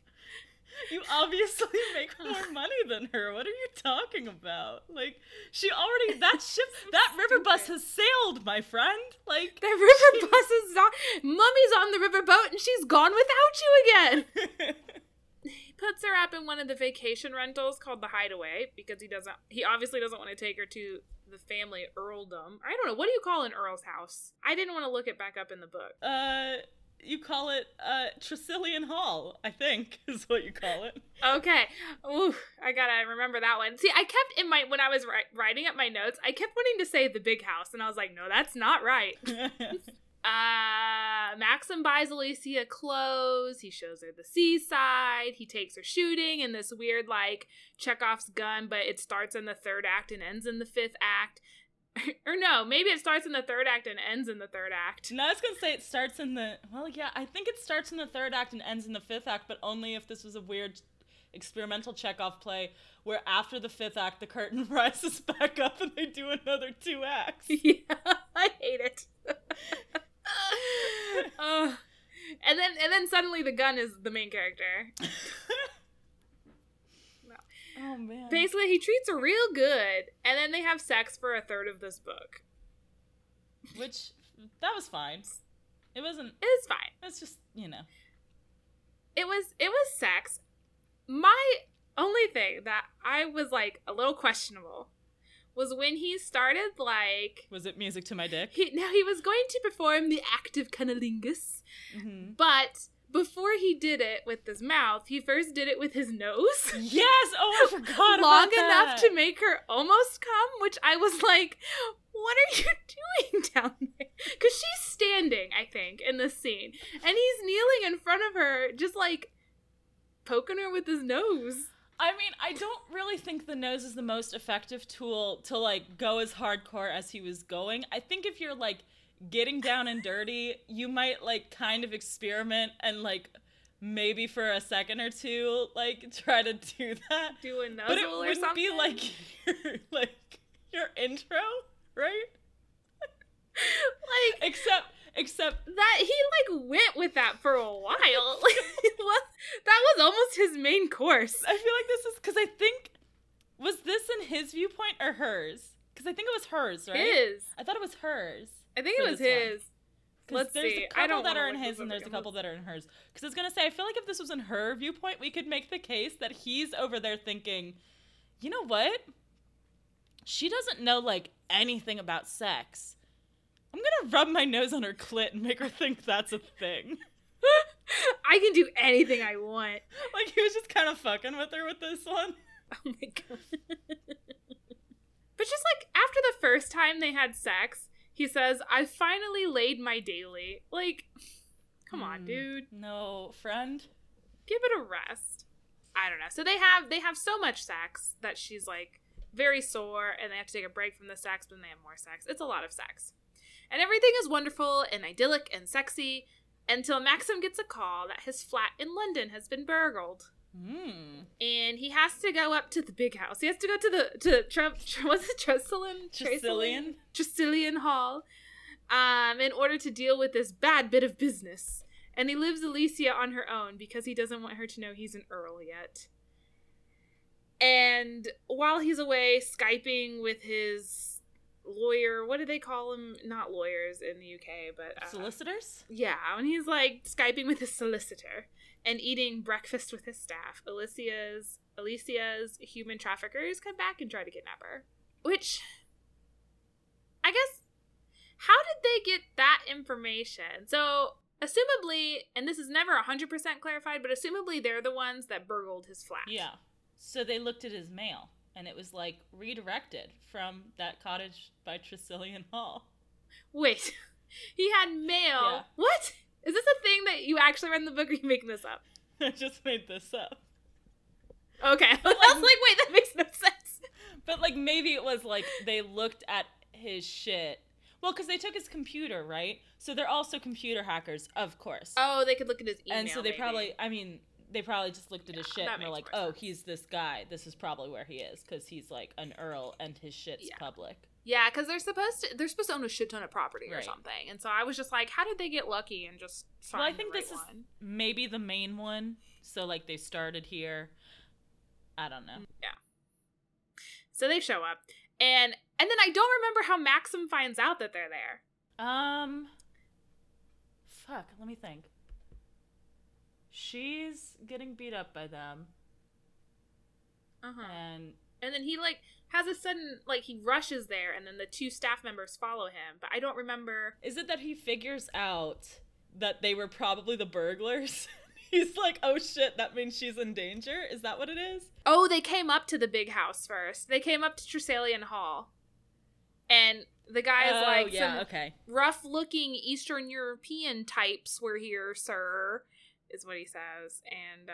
you obviously make more money than her. What are you talking about? Like, she already, that ship, that river bus has sailed, my friend. Like, that river bus is not, Mummy's on the river boat and she's gone without you again. He puts her up in one of the vacation rentals called the Hideaway because he obviously doesn't want to take her to the family earldom. I don't know. What do you call an earl's house? I didn't want to look it back up in the book. You call it Tresillian Hall, I think, is what you call it. Okay. Ooh, I gotta remember that one. See, I kept in my, when I was writing up my notes, I kept wanting to say the big house, and I was like, no, that's not right. Maxim buys Alessia clothes, he shows her the seaside, he takes her shooting in this weird, like, Chekhov's gun, but it starts in the third act and ends in the fifth act. Or no, maybe it starts in the third act and ends in the third act. No, I was gonna say it starts in the, well, yeah, I think it starts in the third act and ends in the fifth act, but only if this was a weird experimental Chekhov play where after the fifth act, the curtain rises back up and they do another two acts. Yeah, I hate it. And then suddenly the gun is the main character. No. Oh man. Basically, he treats her real good, and then they have sex for a third of this book. Which, that was fine. It wasn't. It was fine. It's just, you know. It was sex. My only thing that I was, like, a little questionable was when he started, like... Was it music to my dick? He was going to perform the act of cunnilingus, mm-hmm. but... Before he did it with his mouth, he first did it with his nose. Yes! Oh, I forgot about that. Long enough to make her almost come, which I was like, what are you doing down there? Because she's standing, I think, in this scene. And he's kneeling in front of her, just like poking her with his nose. I mean, I don't really think the nose is the most effective tool to, like, go as hardcore as he was going. I think if you're, like, getting down and dirty, you might, like, kind of experiment and, like, maybe for a second or two, like, try to do that. Do a nuzzle or something. But it wouldn't be, like, your intro, right? Like... Except... That he, like, went with that for a while. That was almost his main course. I feel like this is... Because I think... Was this in his viewpoint or hers? Because I think it was hers, right? His. I thought it was hers. I think it was his. Let's see. There's a couple that are in his and there's a couple that are in hers. Because I was going to say, I feel like if this was in her viewpoint, we could make the case that he's over there thinking, you know what? She doesn't know, like, anything about sex. I'm going to rub my nose on her clit and make her think that's a thing. I can do anything I want. Like, he was just kind of fucking with her with this one. Oh, my God. But just, like, after the first time they had sex, he says, I finally laid my daily. Like, come on, dude. No, friend. Give it a rest. I don't know. So they have so much sex that she's, like, very sore, and they have to take a break from the sex, but then they have more sex. It's a lot of sex. And everything is wonderful and idyllic and sexy until Maxim gets a call that his flat in London has been burgled. And he has to go up to the big house. He has to go to Tresillian Hall in order to deal with this bad bit of business. And he leaves Alessia on her own because he doesn't want her to know he's an earl yet. And while he's away Skyping with his lawyer, what do they call him? Not lawyers in the UK, but... solicitors? Yeah, and he's, like, Skyping with his solicitor. And eating breakfast with his staff, Alicia's human traffickers come back and try to kidnap her. Which, I guess, how did they get that information? So, assumably, and this is never 100% clarified, but assumably they're the ones that burgled his flat. Yeah. So they looked at his mail, and it was, like, redirected from that cottage by Tresillian Hall. Wait. He had mail. Yeah. What? Is this a thing that you actually read in the book, or are you making this up? I just made this up. Okay. I was like, wait, that makes no sense. But, like, maybe it was, like, they looked at his shit. Well, because they took his computer, right? So they're also computer hackers, of course. Oh, they could look at his email, and so they probably just looked at his shit and were like, oh, he's this guy. This is probably where he is, because he's, like, an earl, and his shit's public. Yeah, because they're supposed to own a shit ton of property or something. And so I was just like, how did they get lucky and just find the right one? Well, I think this is maybe the main one. So, like, they started here. I don't know. Yeah. So they show up. And then I don't remember how Maxim finds out that they're there. Fuck, let me think. She's getting beat up by them. Uh-huh. And then he, like... has a sudden, like, he rushes there, and then the two staff members follow him, but I don't remember. Is it that he figures out that they were probably the burglars? He's like, oh shit, that means she's in danger? Is that what it is? Oh, they came up to the big house first. They came up to Tresillian Hall, and the guy is like, rough-looking Eastern European types were here, sir, is what he says, and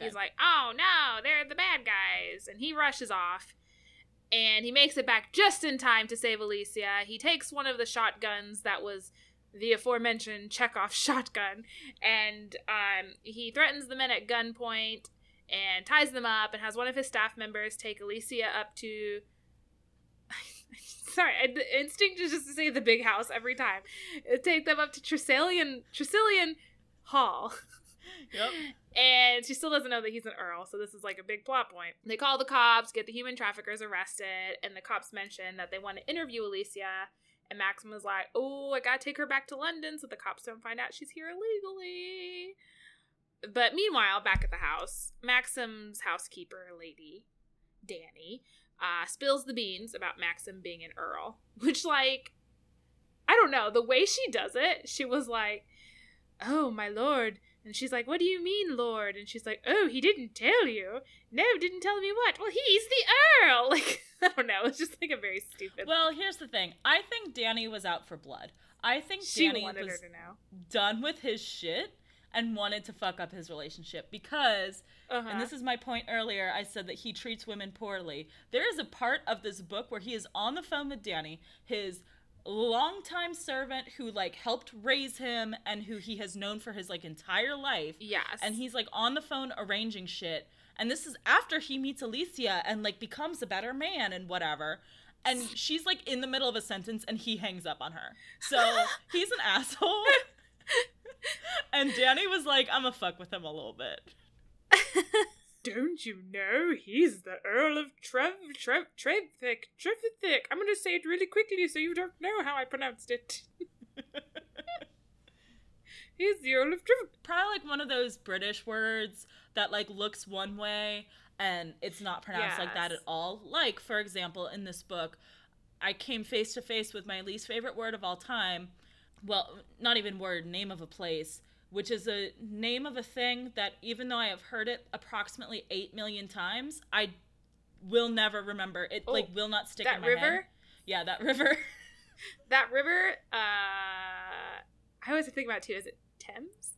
he's like, oh no, they're the bad guys, and he rushes off. And he makes it back just in time to save Alessia. He takes one of the shotguns that was the aforementioned Chekhov shotgun. And he threatens the men at gunpoint and ties them up and has one of his staff members take Alessia up to... Sorry, the instinct is just to say the big house every time. Take them up to Tresillian Hall. Yep. And she still doesn't know that he's an earl, so this is, like, a big plot point. They call the cops, get the human traffickers arrested, and the cops mention that they want to interview Alessia, and Maxim was like, oh, I gotta take her back to London so the cops don't find out she's here illegally. But meanwhile, back at the house, Maxim's housekeeper lady, Danny, spills the beans about Maxim being an earl, which, like, I don't know, the way she does it, she was like, "Oh, my lord." And she's like, "What do you mean, lord?" And she's like, "Oh, he didn't tell you." "No, didn't tell me what?" "Well, he's the earl." Like, I don't know. It's just like a very stupid. Well, here's the thing. I think Danny was out for blood. I think Danny was done with his shit and wanted to fuck up his relationship because, and this is my point earlier, I said that he treats women poorly. There is a part of this book where he is on the phone with Danny, his longtime servant who, like, helped raise him and who he has known for his, like, entire life. Yes. And he's, like, on the phone arranging shit. And this is after he meets Alessia and, like, becomes a better man and whatever. And she's, like, in the middle of a sentence and he hangs up on her. So he's an asshole. And Danny was like, "I'm gonna fuck with him a little bit." "Don't you know he's the Earl of Trevethick. I'm going to say it really quickly so you don't know how I pronounced it." "He's the Earl of Trevethick." Probably like one of those British words that like looks one way and it's not pronounced like that at all. Like, for example, in this book, I came face to face with my least favorite word of all time. Well, not even word, name of a place. Which is a name of a thing that even though I have heard it approximately 8 million times, I will never remember. It will not stick in my head. Yeah, that river. That river, I always think about too, is it Thames?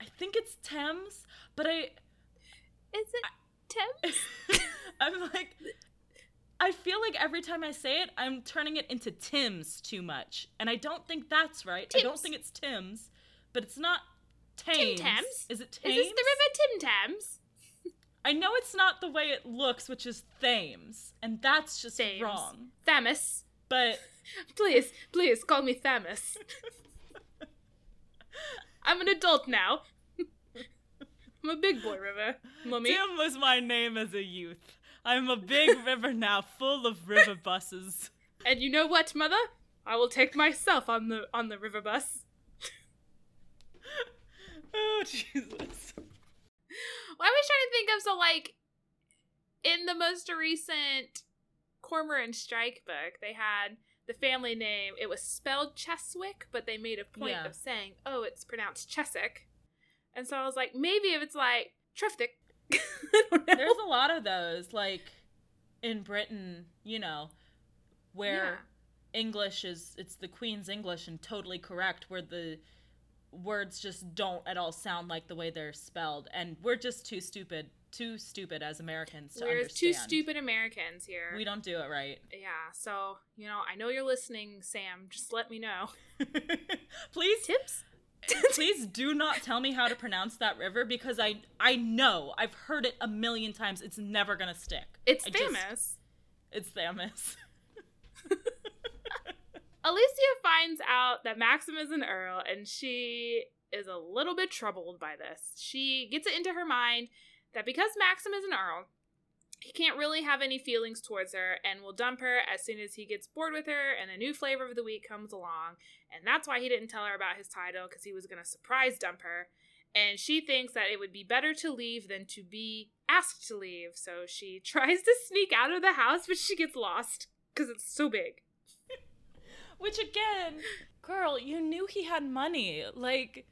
I think it's Thames, but Is it Thames? I'm like, I feel like every time I say it, I'm turning it into Tim's too much. And I don't think that's right. Tim's. I don't think it's Tim's, but it's not Thames. Tim Thames? Is it Thames? Is this the river Tim Thames? I know it's not the way it looks, which is Thames, and that's just Thames. Wrong. Thames. But please call me Thames. I'm an adult now. I'm a big boy river, mummy. Tim was my name as a youth. I'm a big river now, full of river buses. And you know what, mother? I will take myself on the river bus. Oh, Jesus. Well, I was trying to think of, so, like, in the most recent Cormoran Strike book, they had the family name. It was spelled Cheswick, but they made a point of saying, "Oh, it's pronounced Cheswick." And so I was like, maybe if it's, like, Treftic. I don't know. There's a lot of those, like, in Britain, you know, where English is, it's the Queen's English and totally correct, where the words just don't at all sound like the way they're spelled, and we're just too stupid as Americans to understand. We're too stupid Americans here. We don't do it right. Yeah, so, you know, I know you're listening, Sam. Just let me know. Please. Tips? Please do not tell me how to pronounce that river, because I know. I've heard it a million times. It's never going to stick. It's Thames. It's Thames. Alessia finds out that Maxim is an earl, and she is a little bit troubled by this. She gets it into her mind that because Maxim is an earl, he can't really have any feelings towards her and will dump her as soon as he gets bored with her and a new flavor of the week comes along. And that's why he didn't tell her about his title, because he was going to surprise dump her. And she thinks that it would be better to leave than to be asked to leave. So she tries to sneak out of the house, but she gets lost because it's so big. Which, again, girl, you knew he had money. Like,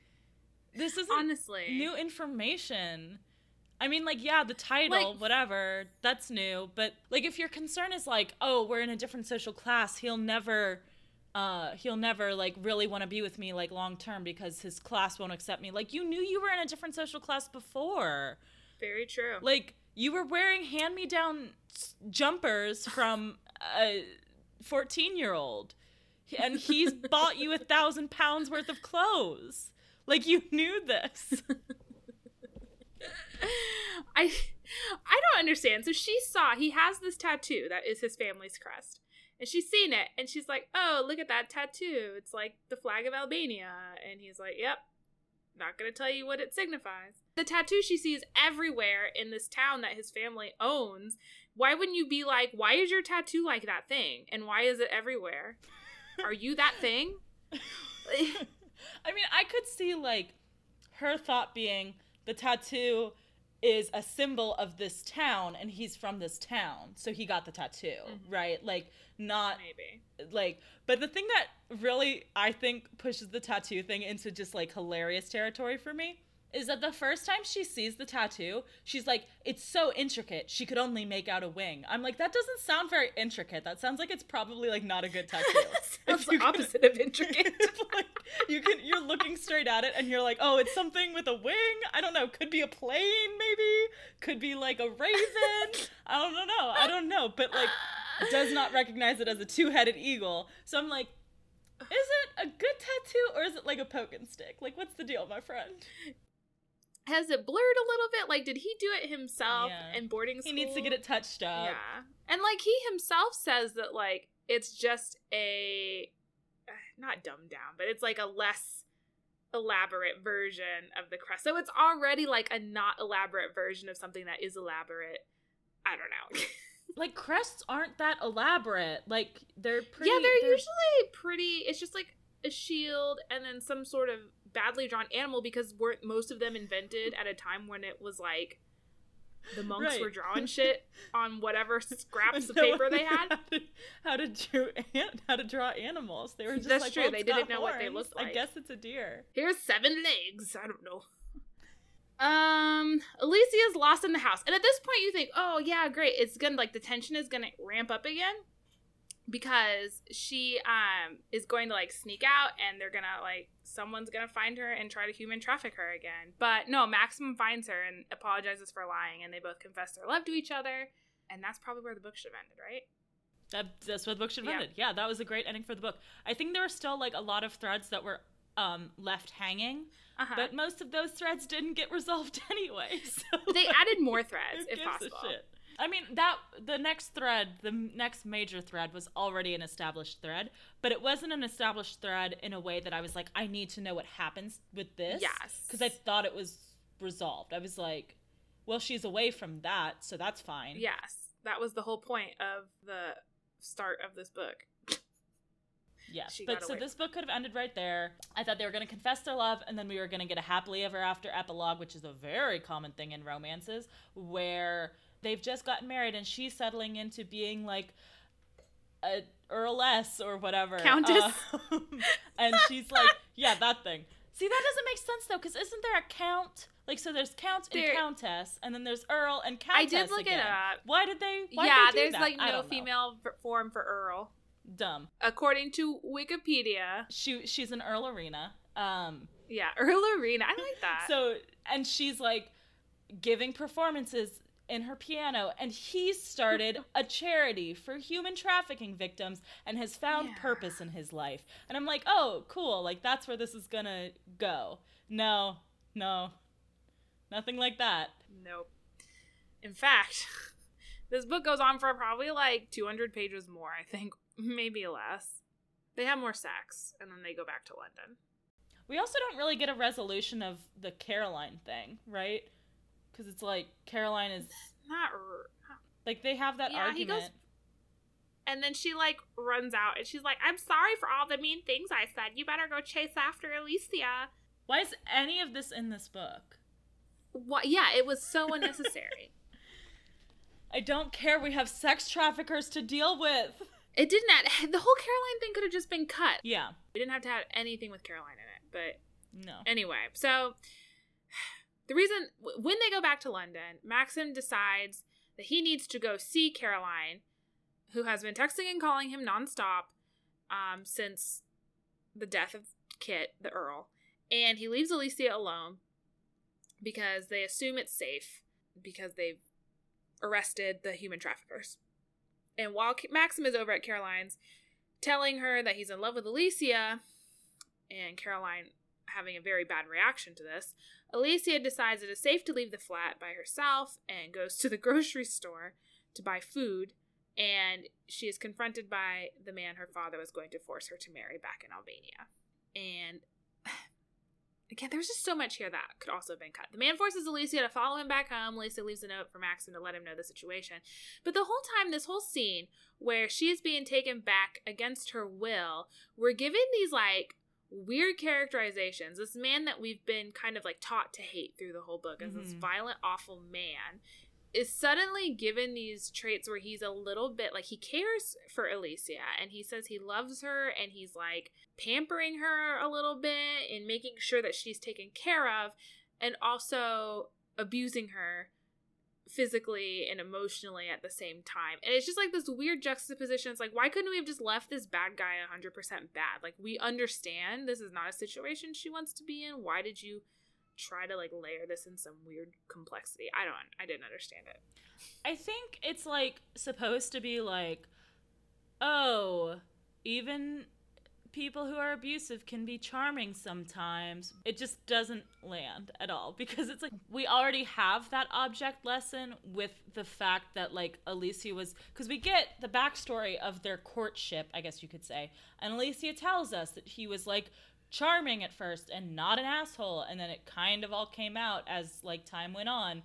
this isn't new information. I mean, like, yeah, the title, like, whatever, that's new. But, like, if your concern is, like, oh, we're in a different social class, he'll never, like, really want to be with me, like, long term because his class won't accept me. Like, you knew you were in a different social class before. Very true. Like, you were wearing hand-me-down jumpers from a 14-year-old. And he's bought you £1,000 worth of clothes. Like, you knew this. I don't understand. So she saw he has this tattoo that is his family's crest. And she's seen it. And she's like, "Oh, look at that tattoo. It's like the flag of Albania." And he's like, "Yep, not going to tell you what it signifies." The tattoo she sees everywhere in this town that his family owns. Why wouldn't you be like, "Why is your tattoo like that thing? And why is it everywhere? Are you that thing?" I mean, I could see, like, her thought being the tattoo is a symbol of this town, and he's from this town, so he got the tattoo, mm-hmm. right? Like, not maybe like, but the thing that really I think pushes the tattoo thing into just like hilarious territory for me is that the first time she sees the tattoo, she's like, it's so intricate, she could only make out a wing. I'm like, that doesn't sound very intricate. That sounds like it's probably like not a good tattoo. It's the opposite of intricate. Like, you're looking straight at it and you're like, oh, it's something with a wing. I don't know. Could be a plane, maybe. Could be like a raven. I don't know. But like, does not recognize it as a two-headed eagle. So I'm like, is it a good tattoo or is it like a poke and stick? Like, what's the deal, my friend? Has it blurred a little bit? Like, did he do it himself in boarding school? He needs to get it touched up. Yeah. And like, he himself says that like, it's just a, not dumbed down, but it's like a less elaborate version of the crest. So it's already like a not elaborate version of something that is elaborate. I don't know. Like, crests aren't that elaborate. Like, they're pretty... Yeah, they're usually pretty... It's just, like, a shield and then some sort of badly drawn animal, because weren't most of them invented at a time when it was, like, the monks were drawing shit on whatever scraps of paper they had? How to draw animals. They were just That's like, true. Well, they didn't know what they looked like. I guess it's a deer. Here's 7 legs. I don't know. Alessia's lost in the house. And at this point you think, oh yeah, great. It's gonna, like, the tension is gonna ramp up again because she, is going to, like, sneak out and they're gonna, like, someone's gonna find her and try to human traffic her again. But no, Maxim finds her and apologizes for lying, and they both confess their love to each other. And that's probably where the book should have ended, right? That's where the book should have ended. Yeah, that was a great ending for the book. I think there were still, like, a lot of threads that were left hanging, but most of those threads didn't get resolved anyway, so they added more threads if possible. I mean, that the next major thread was already an established thread, but it wasn't an established thread in a way that I was like, I need to know what happens with this. Yes, because I thought it was resolved. I was like, well, she's away from that, so that's fine. Yes, that was the whole point of the start of this book. Yes, but so this book could have ended right there. I thought they were going to confess their love, and then we were going to get a happily ever after epilogue, which is a very common thing in romances, where they've just gotten married and she's settling into being like a earless or whatever. Countess. And she's like, yeah, that thing. See, that doesn't make sense, though, because isn't there a count? Like, so there's count and countess, and then there's earl and countess. I did look it up. Why did they do that? Yeah, there's, like, no female form for earl. Dumb. According to Wikipedia, she's an Earl Arena. Earl Arena. I like that. So, and she's like giving performances in her piano, and he started a charity for human trafficking victims and has found purpose in his life. And I'm like, oh, cool. Like, that's where this is gonna go. No, nothing like that. Nope. In fact, this book goes on for probably like 200 pages more, I think. Maybe less. They have more sex, and then they go back to London. We also don't really get a resolution of the Caroline thing, right? Because it's like, Caroline is... Not... Like, they have that argument. He goes... And then she, like, runs out, and she's like, I'm sorry for all the mean things I said. You better go chase after Alessia. Why is any of this in this book? What? Yeah, it was so unnecessary. I don't care. We have sex traffickers to deal with. It didn't add, the whole Caroline thing could have just been cut. Yeah. We didn't have to have anything with Caroline in it, but... No. Anyway, so the reason, when they go back to London, Maxim decides that he needs to go see Caroline, who has been texting and calling him nonstop since the death of Kit, the Earl, and he leaves Alessia alone because they assume it's safe because they've arrested the human traffickers. And while Maxim is over at Caroline's, telling her that he's in love with Alessia, and Caroline having a very bad reaction to this, Alessia decides it is safe to leave the flat by herself and goes to the grocery store to buy food, and she is confronted by the man her father was going to force her to marry back in Albania. And again, there's just so much here that could also have been cut. The man forces Alessia to follow him back home. Alessia leaves a note for Maxim to let him know the situation. But the whole time, this whole scene where she is being taken back against her will, we're given these, like, weird characterizations. This man that we've been kind of like taught to hate through the whole book as this violent, awful man is suddenly given these traits where he's a little bit like he cares for Alessia and he says he loves her and he's like pampering her a little bit and making sure that she's taken care of and also abusing her physically and emotionally at the same time. And it's just like this weird juxtaposition. It's like, why couldn't we have just left this bad guy 100% bad? Like, we understand this is not a situation she wants to be in. Why did you try to like layer this in some weird complexity? I didn't understand it. I think it's like supposed to be like, oh, even people who are abusive can be charming sometimes. It just doesn't land at all because it's like we already have that object lesson with the fact that like Alessia was, because we get the backstory of their courtship, I guess you could say, and Alessia tells us that he was like charming at first and not an asshole, and then it kind of all came out as like time went on.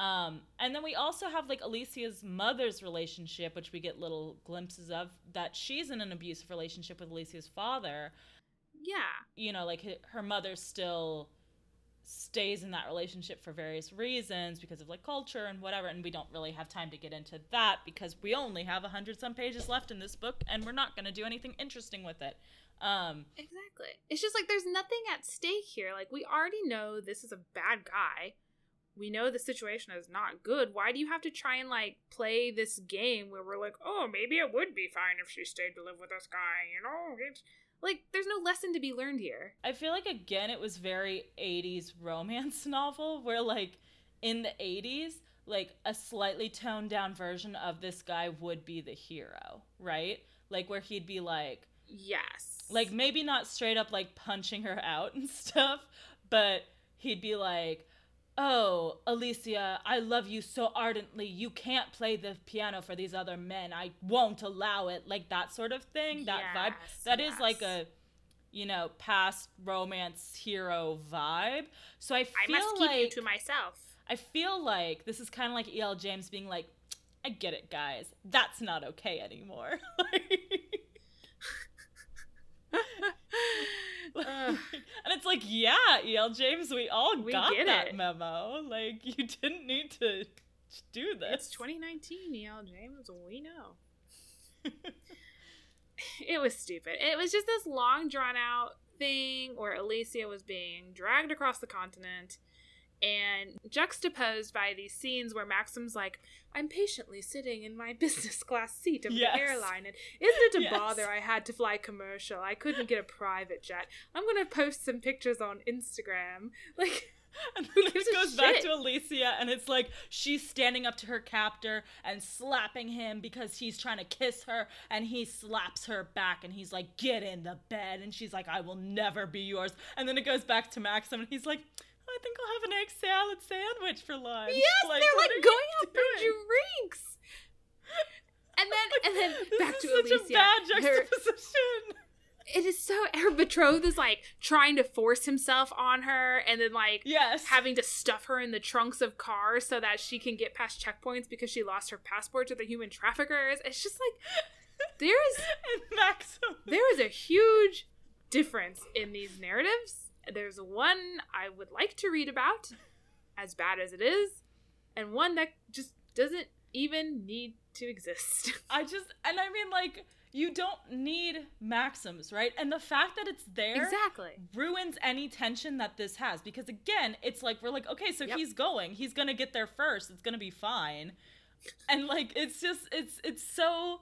And then we also have like Alessia's mother's relationship, which we get little glimpses of, that she's in an abusive relationship with Alessia's father. Yeah. You know, like her mother still stays in that relationship for various reasons because of like culture and whatever. And we don't really have time to get into that because we only have 100-some pages left in this book and we're not going to do anything interesting with it. Exactly. It's just like there's nothing at stake here. Like we already know this is a bad guy. We know the situation is not good. Why do you have to try and, like, play this game where we're like, oh, maybe it would be fine if she stayed to live with this guy, you know? It's, like, there's no lesson to be learned here. I feel like, again, it was very 80s romance novel where, like, in the 80s, like, a slightly toned-down version of this guy would be the hero, right? Like, where he'd be like... Yes. Like, maybe not straight up, like, punching her out and stuff, but he'd be like... Oh, Alessia, I love you so ardently. You can't play the piano for these other men. I won't allow it. Like that sort of thing, that vibe. That is like a, you know, past romance hero vibe. So I feel like... I must keep you to myself. I feel like this is kind of like E.L. James being like, I get it, guys. That's not okay anymore. And it's like, yeah, E.L. James, we got that memo. Like, you didn't need to do this. It's 2019, E.L. James, we know. It was stupid. It was just this long, drawn-out thing where Alessia was being dragged across the continent and juxtaposed by these scenes where Maxim's like, I'm patiently sitting in my business class seat of the airline, and isn't it a bother I had to fly commercial? I couldn't get a private jet. I'm going to post some pictures on Instagram. Like, and then it goes back to Alessia, and it's like she's standing up to her captor and slapping him because he's trying to kiss her, and he slaps her back, and he's like, get in the bed, and she's like, I will never be yours. And then it goes back to Maxim, and he's like, I think I'll have an egg salad sandwich for lunch. Yes, like, they're like going out for drinks. And then back to Alessia. This is such a bad juxtaposition. It is so, her betrothed is like trying to force himself on her and then like having to stuff her in the trunks of cars so that she can get past checkpoints because she lost her passport to the human traffickers. It's just like, there is a huge difference in these narratives. There's one I would like to read about, as bad as it is, and one that just doesn't even need to exist. You don't need Maxims, right? And the fact that it's there ruins any tension that this has. Because again, it's like, we're like, okay, so he's going to get there first. It's going to be fine. And like, it's just, it's so...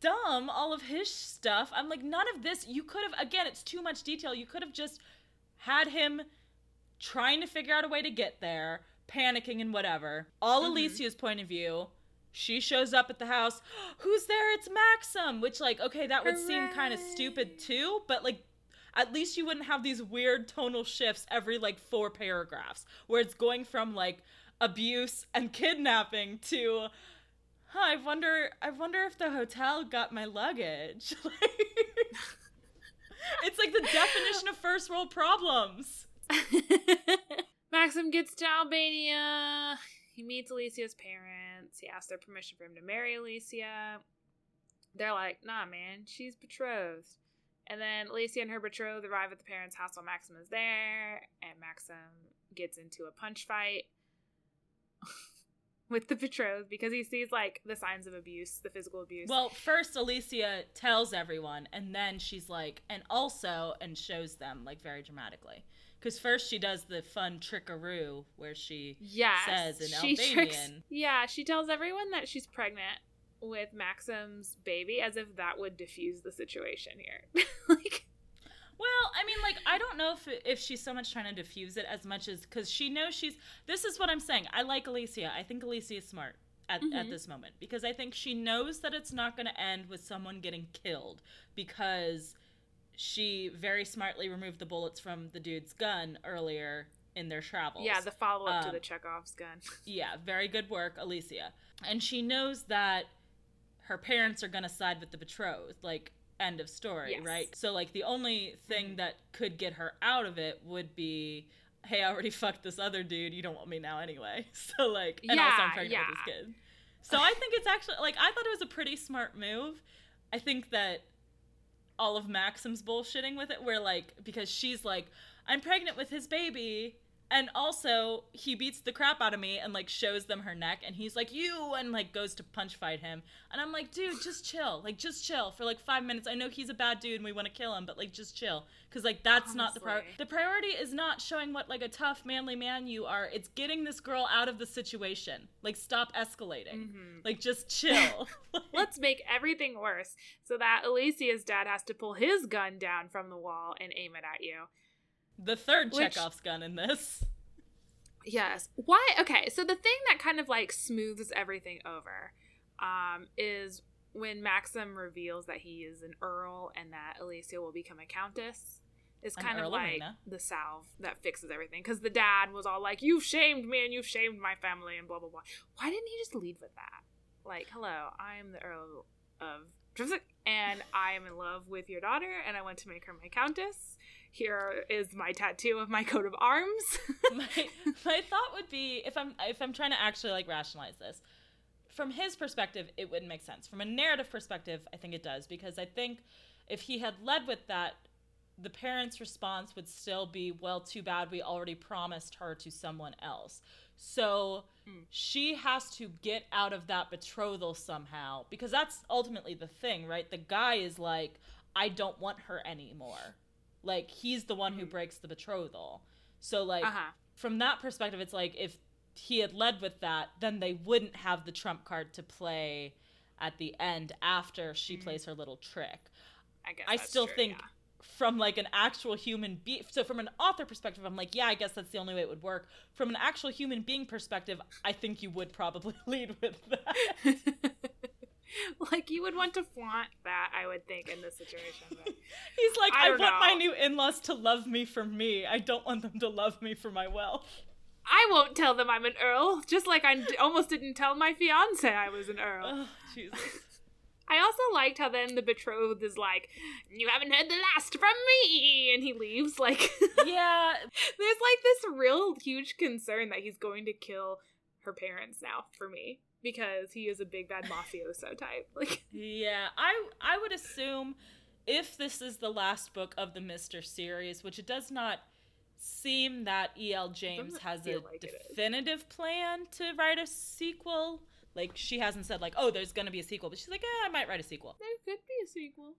dumb, all of his stuff. I'm like, none of this, you could have, again, it's too much detail. You could have just had him trying to figure out a way to get there, panicking and whatever. All Alessia's point of view, she shows up at the house, who's there? It's Maxim, which like, okay, that would seem kind of stupid too, but like, at least you wouldn't have these weird tonal shifts every like 4 paragraphs where it's going from like abuse and kidnapping to... Huh, I wonder if the hotel got my luggage. It's like the definition of first world problems. Maxim gets to Albania. He meets Alessia's parents. He asks their permission for him to marry Alessia. They're like, nah, man, she's betrothed. And then Alessia and her betrothed arrive at the parents' house while Maxim is there, and Maxim gets into a punch fight with the betrothed because he sees, like, the signs of abuse, the physical abuse. Well, first Alessia tells everyone, and then she's like, and shows them, like, very dramatically. Because first she does the fun trickaroo where she says in Albanian. She tells everyone that she's pregnant with Maxim's baby, as if that would diffuse the situation here. Well, I mean, like, I don't know if she's so much trying to diffuse it as much as, because she knows she's, this is what I'm saying. I like Alessia. I think Alessia is smart at this moment, because I think she knows that it's not going to end with someone getting killed, because she very smartly removed the bullets from the dude's gun earlier in their travels. Yeah, the follow-up to the Chekhov's gun. Yeah, very good work, Alessia. And she knows that her parents are going to side with the betrothed, like, end of story, right? So, like, the only thing that could get her out of it would be, hey, I already fucked this other dude. You don't want me now anyway. So, like, and also I'm pregnant with this kid. So I think it's actually, like, I thought it was a pretty smart move. I think that all of Maxim's bullshitting with it, where, like, because she's like, I'm pregnant with his baby, and also he beats the crap out of me and, like, shows them her neck, and he's like, you, and, like, goes to punch fight him, and I'm like, dude, just chill, like, just chill for, like, 5 minutes. I know he's a bad dude and we want to kill him, but, like, just chill, because, like, that's honestly not the priority. The priority is not showing what, like, a tough manly man you are. It's getting this girl out of the situation. Like, stop escalating. Like, just chill. Let's make everything worse so that Alicia's dad has to pull his gun down from the wall and aim it at you. The third Chekhov's gun in this. Yes. Why? Okay, so the thing that kind of, like, smooths everything over is when Maxim reveals that he is an earl and that Alessia will become a countess. It's kind of like the salve that fixes everything. Because the dad was all like, you've shamed me and you've shamed my family and blah, blah, blah. Why didn't he just lead with that? Like, hello, I am the Earl of Trevethick, and I am in love with your daughter, and I want to make her my countess. Here is my tattoo of my coat of arms. my thought would be, if I'm trying to actually, like, rationalize this, from his perspective, it wouldn't make sense. From a narrative perspective, I think it does, because I think if he had led with that, the parents' response would still be, well, too bad, we already promised her to someone else. So she has to get out of that betrothal somehow, because that's ultimately the thing, right? The guy is like, I don't want her anymore. Like, he's the one who breaks the betrothal. So, like, from that perspective, it's like, if he had led with that, then they wouldn't have the trump card to play at the end after she plays her little trick. I guess I still think from, like, an actual human being, so from an author perspective, I'm like, yeah, I guess that's the only way it would work. From an actual human being perspective, I think you would probably lead with that. Like, you would want to flaunt that, I would think, in this situation. But he's like, I want my new in-laws to love me for me. I don't want them to love me for my wealth. I won't tell them I'm an earl, just like I almost didn't tell my fiance I was an earl. Oh, Jesus. I also liked how then the betrothed is like, you haven't heard the last from me, and he leaves. Like, yeah. There's, like, this real huge concern that he's going to kill her parents now for me, because he is a big bad mafioso type. Like, yeah, I would assume if this is the last book of the Mister series, which it does not seem that E.L. James has a definitive plan to write a sequel. Like, she hasn't said, like, oh, there's going to be a sequel, but she's like, I might write a sequel. There could be a sequel.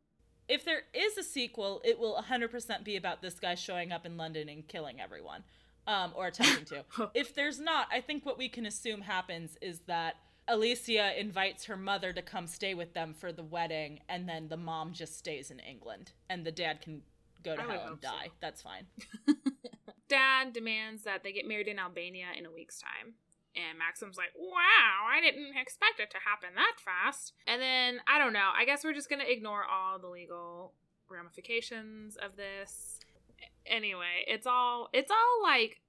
If there is a sequel, it will 100% be about this guy showing up in London and killing everyone, or attempting to. If there's not, I think what we can assume happens is that Alessia invites her mother to come stay with them for the wedding, and then the mom just stays in England, and the dad can go to hell and die. So. That's fine. Dad demands that they get married in Albania in a week's time, and Maxim's like, wow, I didn't expect it to happen that fast. And then, I don't know, I guess we're just going to ignore all the legal ramifications of this. Anyway, it's all like,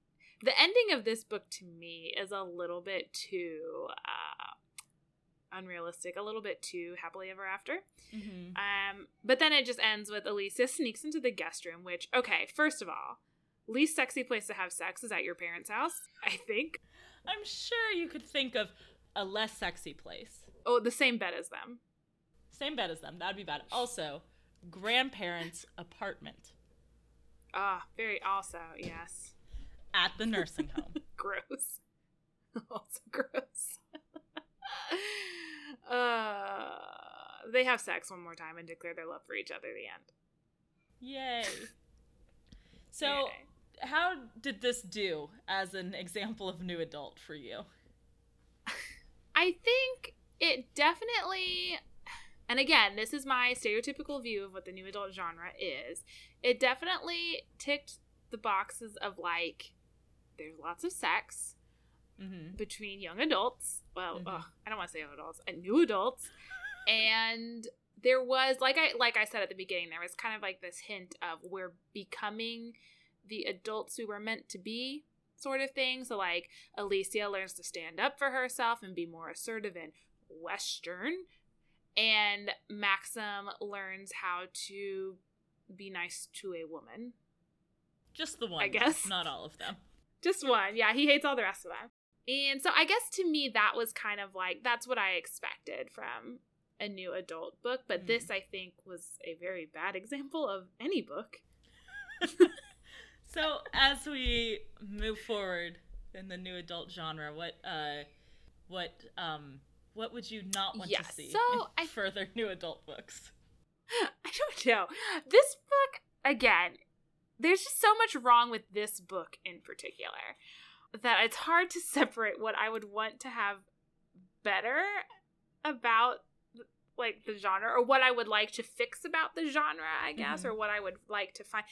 the ending of this book to me is a little bit too unrealistic, a little bit too happily ever after. But then it just ends with Alessia sneaks into the guest room, which, okay, first of all, least sexy place to have sex is at your parents' house, I think. I'm sure you could think of a less sexy place. Oh, the same bed as them. That'd be bad. Also, grandparents' apartment. Ah, very also, yes. At the nursing home. Gross. Also gross. They have sex one more time and declare their love for each other at the end. Yay. So, yay. How did this do as an example of new adult for you? I think it definitely, and again, this is my stereotypical view of what the new adult genre is, it definitely ticked the boxes of, like, there's lots of sex mm-hmm. between young adults. Well, mm-hmm. I don't want to say young adults, new adults. And there was, like I said at the beginning, there was kind of like this hint of we're becoming the adults we were meant to be sort of thing. So, like, Alessia learns to stand up for herself and be more assertive and Western. And Maxim learns how to be nice to a woman. Just the one, I guess. Not all of them. Just one. Yeah, he hates all the rest of them. And so I guess to me that was kind of like, that's what I expected from a new adult book. But this, I think, was a very bad example of any book. So as we move forward in the new adult genre, what would you not want to see in further new adult books? I don't know. This book, again, there's just so much wrong with this book in particular that it's hard to separate what I would want to have better about, like, the genre, or what I would like to fix about the genre, I guess, or what I would like to find.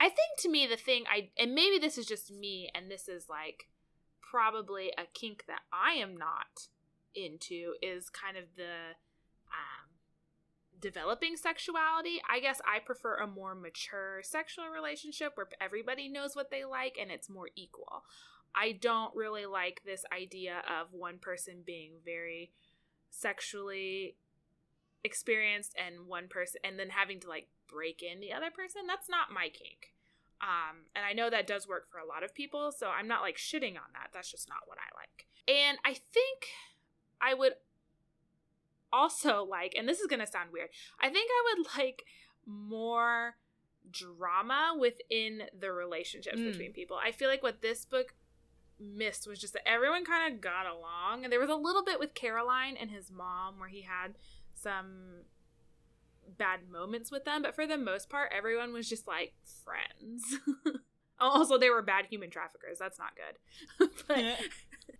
I think to me the thing and maybe this is just me, and this is, like, probably a kink that I am not into, is kind of the developing sexuality. I guess I prefer a more mature sexual relationship where everybody knows what they like and it's more equal. I don't really like this idea of one person being very sexually experienced and one person and then having to, like, break in the other person. That's not my kink. And I know that does work for a lot of people, so I'm not, like, shitting on that. That's just not what I like. And I think I would also like, and this is going to sound weird, I think I would like more drama within the relationships between people. I feel like what this book missed was just that everyone kind of got along. And there was a little bit with Caroline and his mom where he had some bad moments with them, but for the most part everyone was just, like, friends. Also, they were bad human traffickers. That's not good.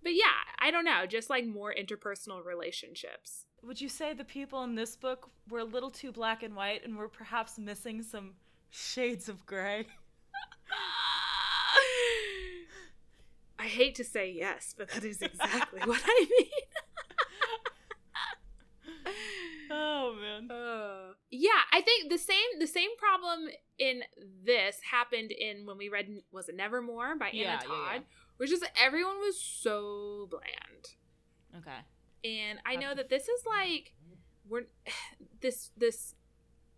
But yeah, I don't know, just, like, more interpersonal relationships. Would you say the people in this book were a little too black and white and were perhaps missing some shades of gray? I hate to say yes, but that is exactly what I mean. Oh, man. Yeah, I think the same problem in this happened in when we read, was it Nevermore by Anna Todd? Yeah. Which is, everyone was so bland. Okay. And I know that this is, like, we're this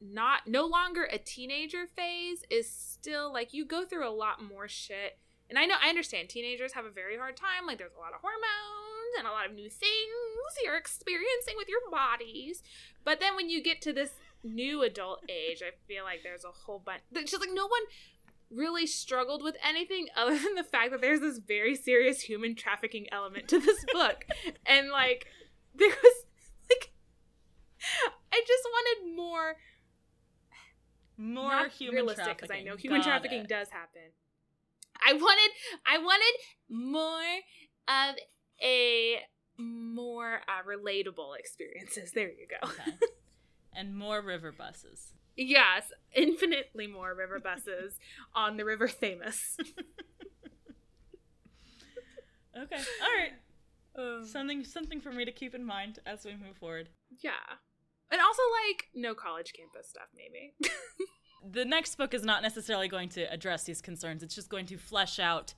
not no longer a teenager phase is still, like, you go through a lot more shit. And I understand teenagers have a very hard time. Like, there's a lot of hormones and a lot of new things you're experiencing with your bodies. But then when you get to this new adult age, I feel like there's a whole bunch. It's just, like, no one really struggled with anything other than the fact that there's this very serious human trafficking element to this book. And, like, there was, like, I just wanted more human trafficking. Because I know human trafficking does happen. I wanted more of a more relatable experiences. There you go. Okay. And more river buses. Yes, infinitely more river buses on the River Thames. Okay, all right. Something for me to keep in mind as we move forward. Yeah, and also, like, no college campus stuff, maybe. The next book is not necessarily going to address these concerns. It's just going to flesh out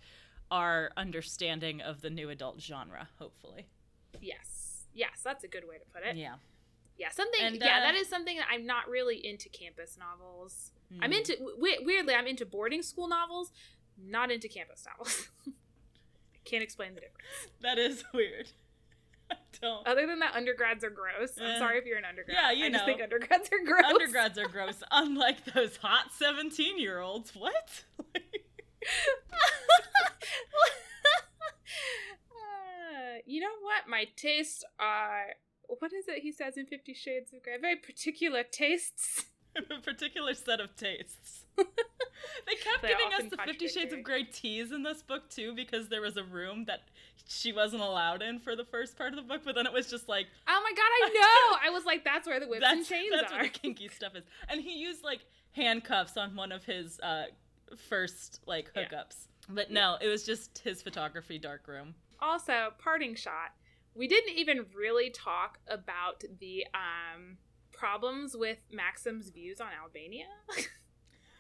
our understanding of the new adult genre, hopefully. Yes, that's a good way to put it. Yeah, something. And that is something that I'm not really into campus novels. I'm into, weirdly, I'm into boarding school novels, not into campus novels. I can't explain the difference. That is weird. don't. Other than that, undergrads are gross. I'm sorry if you're an undergrad. Yeah, you know. I just think undergrads are gross. Undergrads are gross, unlike those hot 17-year-olds. What? You know what? My tastes are... What is it he says in 50 Shades of Grey? Very particular tastes. A particular set of tastes. They kept giving us the 50 Shades of Grey teas in this book, too, because there was a room that she wasn't allowed in for the first part of the book, but then it was just like... Oh my god, I know! I was like, that's where the whips and chains are. That's where the kinky stuff is. And he used, like, handcuffs on one of his first, like, hookups. Yeah. But no, it was just his photography dark room. Also, parting shot. We didn't even really talk about the problems with Maxim's views on Albania.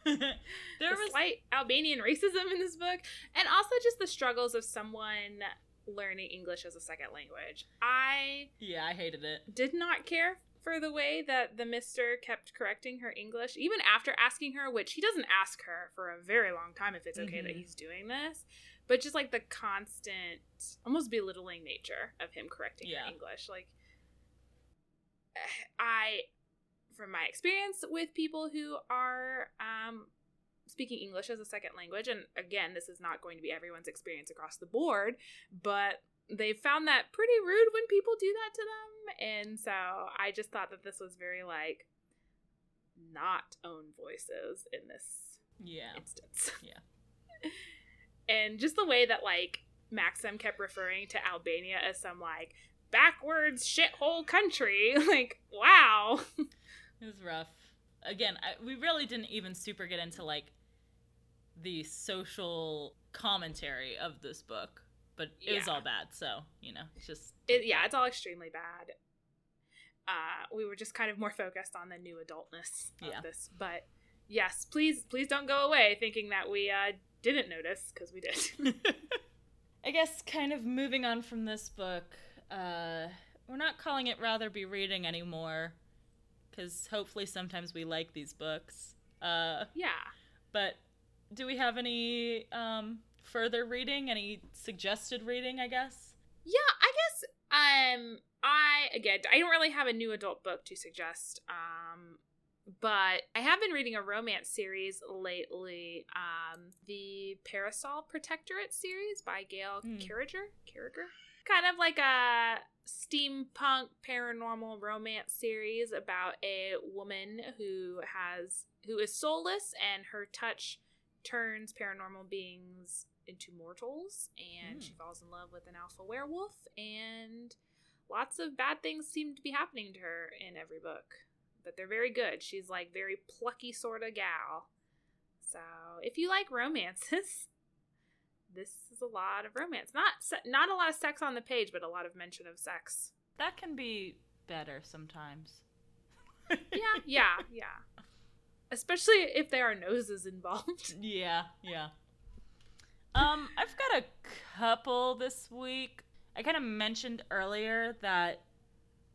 There was slight Albanian racism in this book, and also just the struggles of someone learning English as a second language. I hated it. Did not care for the way that the Mister kept correcting her English, even after asking her, which he doesn't ask her for a very long time if it's okay that he's doing this. But just, like, the constant, almost belittling nature of him correcting her English. Like, from my experience with people who are speaking English as a second language, and again, this is not going to be everyone's experience across the board, but they've found that pretty rude when people do that to them. And so I just thought that this was very, like, not own voices in this instance. Yeah. And just the way that, like, Maxim kept referring to Albania as some, like, backwards shithole country. Like, wow. It was rough. Again, we really didn't even super get into, like, the social commentary of this book. But it was all bad, so, you know, it's just... it's all extremely bad. We were just kind of more focused on the new adultness of this. But, yes, please don't go away thinking that we... didn't notice, because we did. I guess kind of moving on from this book, we're not calling it Rather Be Reading anymore, because hopefully sometimes we like these books. Yeah. But do we have any further reading, any suggested reading, I guess? Yeah, I guess I don't really have a new adult book to suggest, but I have been reading a romance series lately, the Parasol Protectorate series by Gail Carriger. Kind of like a steampunk paranormal romance series about a woman who is soulless, and her touch turns paranormal beings into mortals, and she falls in love with an alpha werewolf, and lots of bad things seem to be happening to her in every book. But they're very good. She's, like, very plucky sort of gal. So if you like romances, this is a lot of romance. Not a lot of sex on the page, but a lot of mention of sex. That can be better sometimes. Yeah. Especially if there are noses involved. Yeah. I've got a couple this week. I kind of mentioned earlier that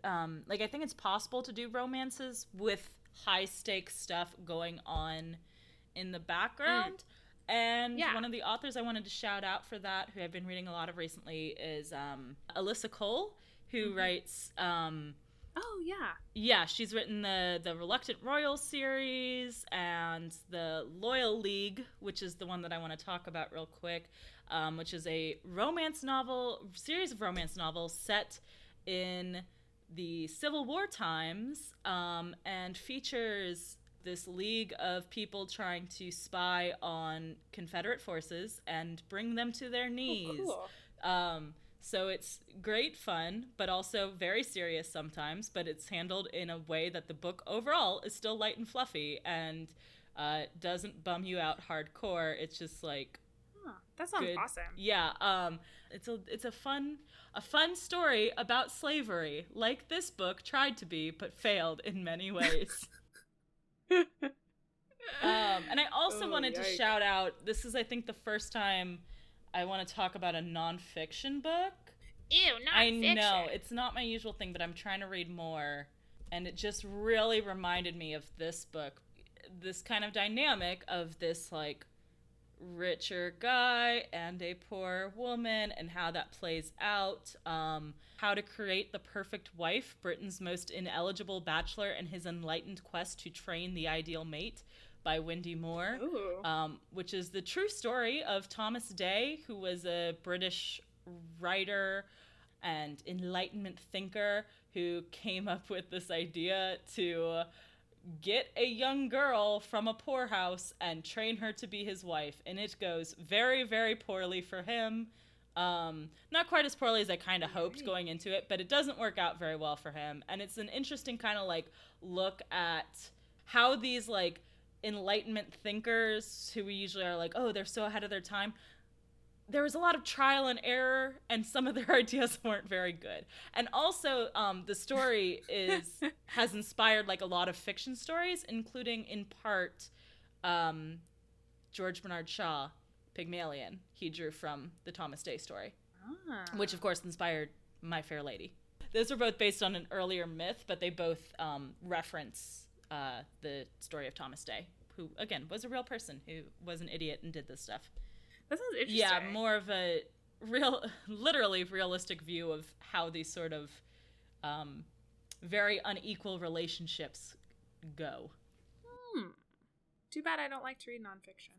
I think it's possible to do romances with high-stakes stuff going on in the background. And one of the authors I wanted to shout out for that, who I've been reading a lot of recently, is Alyssa Cole, who writes... Yeah, she's written the Reluctant Royal series and the Loyal League, which is the one that I want to talk about real quick, which is a series of romance novels set in... the Civil War times, and features this league of people trying to spy on Confederate forces and bring them to their knees. Oh, cool. So it's great fun, but also very serious sometimes, but it's handled in a way that the book overall is still light and fluffy and doesn't bum you out hardcore. It's just like... That sounds awesome. Yeah, it's a fun story about slavery, like this book tried to be but failed in many ways. And I also wanted to shout out, this is I think the first time I want to talk about a nonfiction book. Ew, nonfiction. I know, it's not my usual thing, but I'm trying to read more, and it just really reminded me of this book, this kind of dynamic of this like richer guy and a poor woman and how that plays out. How to Create the Perfect Wife, Britain's Most Ineligible Bachelor and His Enlightened Quest to Train the Ideal Mate by Wendy Moore, which is the true story of Thomas Day, who was a British writer and Enlightenment thinker who came up with this idea to get a young girl from a poorhouse and train her to be his wife. And it goes very, very poorly for him. Not quite as poorly as I kind of hoped going into it, but it doesn't work out very well for him. And it's an interesting kind of like look at how these like Enlightenment thinkers, who we usually are like, oh, they're so ahead of their time, there was a lot of trial and error, and some of their ideas weren't very good. And also, the story has inspired like a lot of fiction stories, including in part George Bernard Shaw, Pygmalion. He drew from the Thomas Day story, which of course inspired My Fair Lady. Those were both based on an earlier myth, but they both reference the story of Thomas Day, who again was a real person who was an idiot and did this stuff. That sounds interesting. Yeah, more of a realistic view of how these sort of very unequal relationships go. Too bad I don't like to read nonfiction.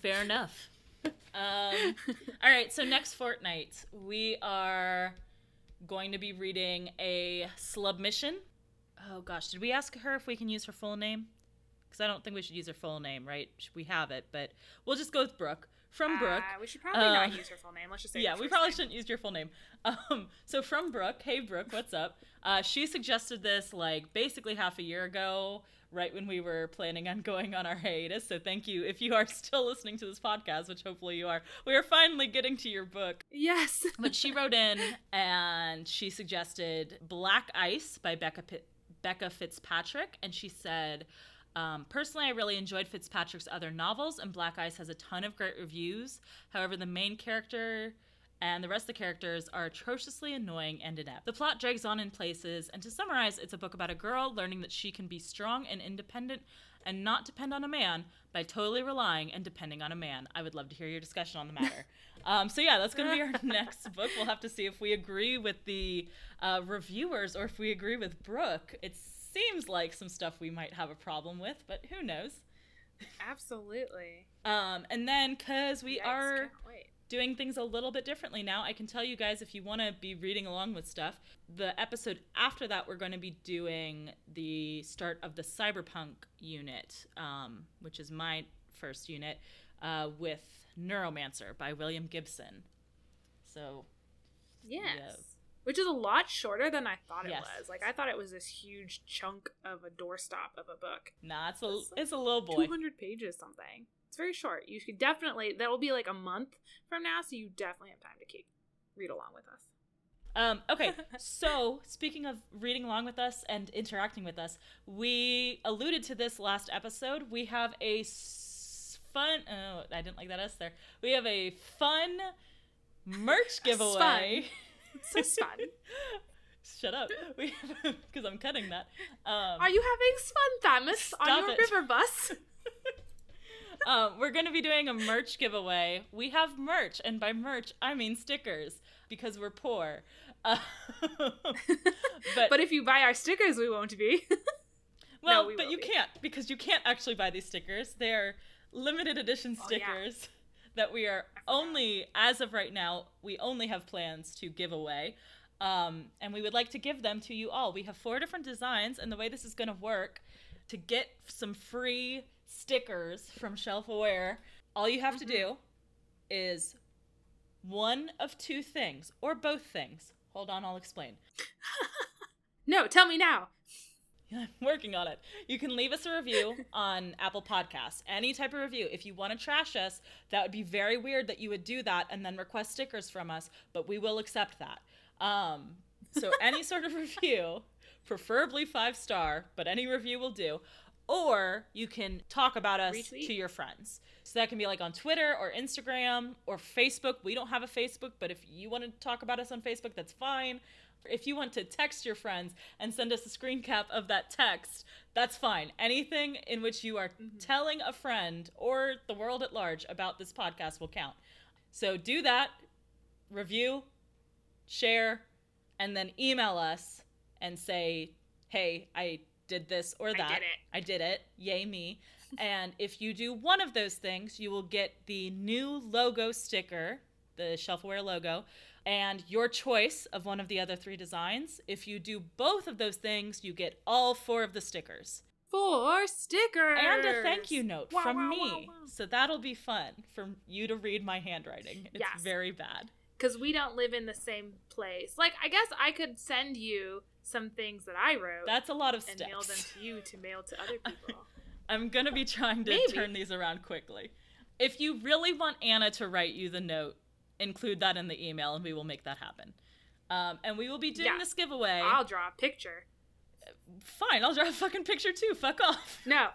Fair enough. All right, so next fortnight, we are going to be reading a slubmission. Oh, gosh, did we ask her if we can use her full name? Because I don't think we should use her full name, right? We have it, but we'll just go with Brooke. From Brooke. We should probably not use her full name. Let's just say yeah, we probably shouldn't use your full name. So from Brooke, hey, Brooke, what's up? She suggested this like basically half a year ago, right when we were planning on going on our hiatus. So thank you. If you are still listening to this podcast, which hopefully you are, we are finally getting to your book. Yes. But she wrote in and she suggested Black Ice by Becca Fitzpatrick. And she said, personally, I really enjoyed Fitzpatrick's other novels, and Black Ice has a ton of great reviews. However, the main character and the rest of the characters are atrociously annoying and inept. The plot drags on in places, and to summarize, it's a book about a girl learning that she can be strong and independent and not depend on a man by totally relying and depending on a man. I would love to hear your discussion on the matter. So yeah, that's going to be our next book. We'll have to see if we agree with the reviewers or if we agree with Brooke. Seems like some stuff we might have a problem with, but who knows? Absolutely. And then, because we are doing things a little bit differently now, I can tell you guys, if you want to be reading along with stuff, the episode after that, we're going to be doing the start of the cyberpunk unit, which is my first unit, with Neuromancer by William Gibson. So, yes. Yeah. Which is a lot shorter than I thought it was. Like, I thought it was this huge chunk of a doorstop of a book. Nah, it's a little boy. 200 pages something. It's very short. You should definitely, that'll be like a month from now, so you definitely have time to keep read along with us. Okay, so speaking of reading along with us and interacting with us, we alluded to this last episode. We have a fun, oh, I didn't like that S there. We have a fun merch giveaway. Fun. So fun. Shut up. Because I'm cutting that. Are you having fun, Thomas, on your river bus? We're going to be doing a merch giveaway. We have merch, and by merch, I mean stickers, because we're poor. But if you buy our stickers, we won't be. Well, no, we but you be. Can't, because you can't actually buy these stickers. They are limited edition stickers. Yeah. That we are only, as of right now, we only have plans to give away. And we would like to give them to you all. We have 4 different designs, and the way this is going to work, to get some free stickers from Shelf Aware, all you have to do is one of 2 things, or both things. Hold on, I'll explain. No, tell me now. I'm working on it. You can leave us a review on Apple Podcasts, any type of review. If you want to trash us, that would be very weird that you would do that and then request stickers from us, but we will accept that. So any sort of review, preferably 5-star, but any review will do. Or you can talk about us to your friends. So that can be like on Twitter or Instagram or Facebook. We don't have a Facebook, but if you want to talk about us on Facebook, that's fine. if you want to text your friends and send us a screen cap of that text, that's fine. Anything in which you are telling a friend or the world at large about this podcast will count. So do that, review, share, and then email us and say, hey, I did this or that. I did it. Yay me. And if you do one of those things, you will get the new logo sticker, the Shelf Aware logo, and your choice of one of the other three designs. If you do both of those things, you get all four of the stickers. 4 stickers! And a thank you note from me. So that'll be fun for you to read my handwriting. It's very bad. Because we don't live in the same place. Like, I guess I could send you some things that I wrote. That's a lot of steps. And mail them to you to mail to other people. I'm going to be trying to turn these around quickly. If you really want Anna to write you the note, include that in the email and we will make that happen. And we will be doing this giveaway. I'll draw a picture. Fine, I'll draw a fucking picture too. Fuck off. No,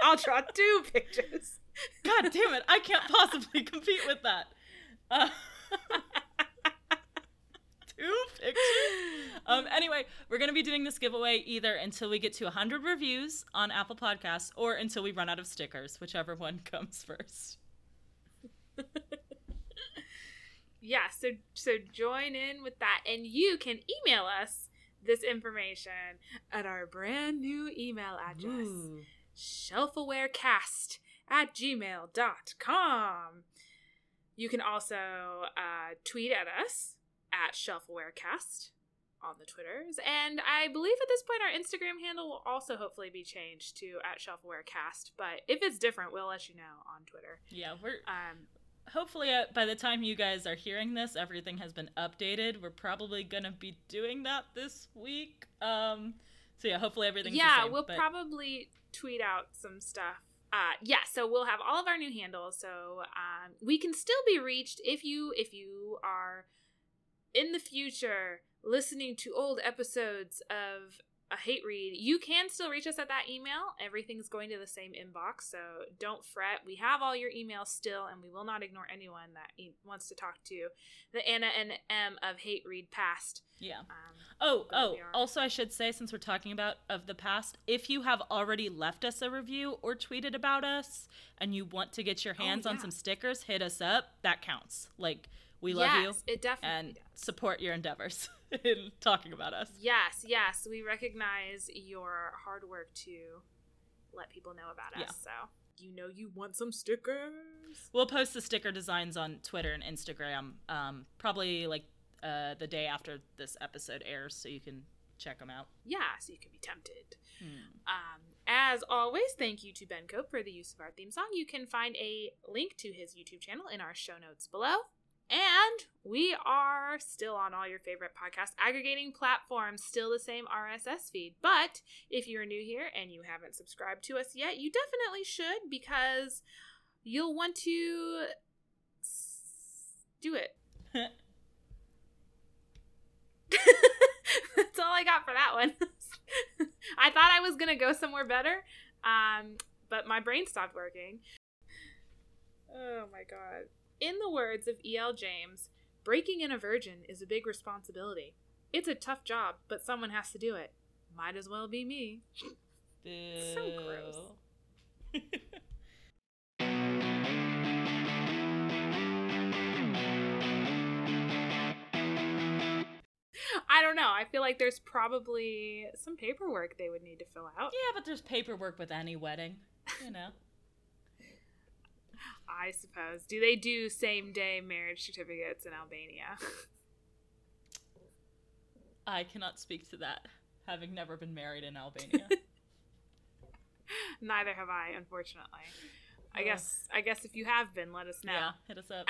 I'll draw 2 pictures. God damn it, I can't possibly compete with that. 2 pictures. Anyway, we're going to be doing this giveaway either until we get to 100 reviews on Apple Podcasts or until we run out of stickers, whichever one comes first. Yeah, so join in with that. And you can email us this information at our brand new email address, shelfawarecast@gmail.com. You can also tweet at us at shelfawarecast on the Twitters. And I believe at this point our Instagram handle will also hopefully be changed to at shelfawarecast. But if it's different, we'll let you know on Twitter. Yeah, we're... hopefully by the time you guys are hearing this, everything has been updated. We're probably going to be doing that this week. So yeah, hopefully everything's the same. Yeah, we'll probably tweet out some stuff. So we'll have all of our new handles. So we can still be reached if you are in the future listening to old episodes of A Hate Read. You can still reach us at that email. Everything's going to the same inbox, so don't fret. We have all your emails still, and we will not ignore anyone that wants to talk to the Anna and M of Hate Read Past. Yeah. Also, I should say, since we're talking about of the past, if you have already left us a review or tweeted about us and you want to get your hands on some stickers, hit us up. That counts. Like, we love you. It definitely does. Support your endeavors in talking about us. Yes. We recognize your hard work to let people know about us. So you want some stickers. We'll post the sticker designs on Twitter and Instagram probably like the day after this episode airs, so you can check them out. Yeah, so you can be tempted. As always, thank you to Ben Cope for the use of our theme song. You can find a link to his YouTube channel in our show notes below. And we are still on all your favorite podcast aggregating platforms, still the same RSS feed. But if you're new here and you haven't subscribed to us yet, you definitely should, because you'll want to do it. That's all I got for that one. I thought I was going to go somewhere better, but my brain stopped working. Oh, my God. In the words of E.L. James, breaking in a virgin is a big responsibility. It's a tough job, but someone has to do it. Might as well be me. So gross. I don't know. I feel like there's probably some paperwork they would need to fill out. Yeah, but there's paperwork with any wedding, you know. I suppose. Do they do same-day marriage certificates in Albania? I cannot speak to that, having never been married in Albania. Neither have I, unfortunately. I guess if you have been, let us know. Yeah, hit us up.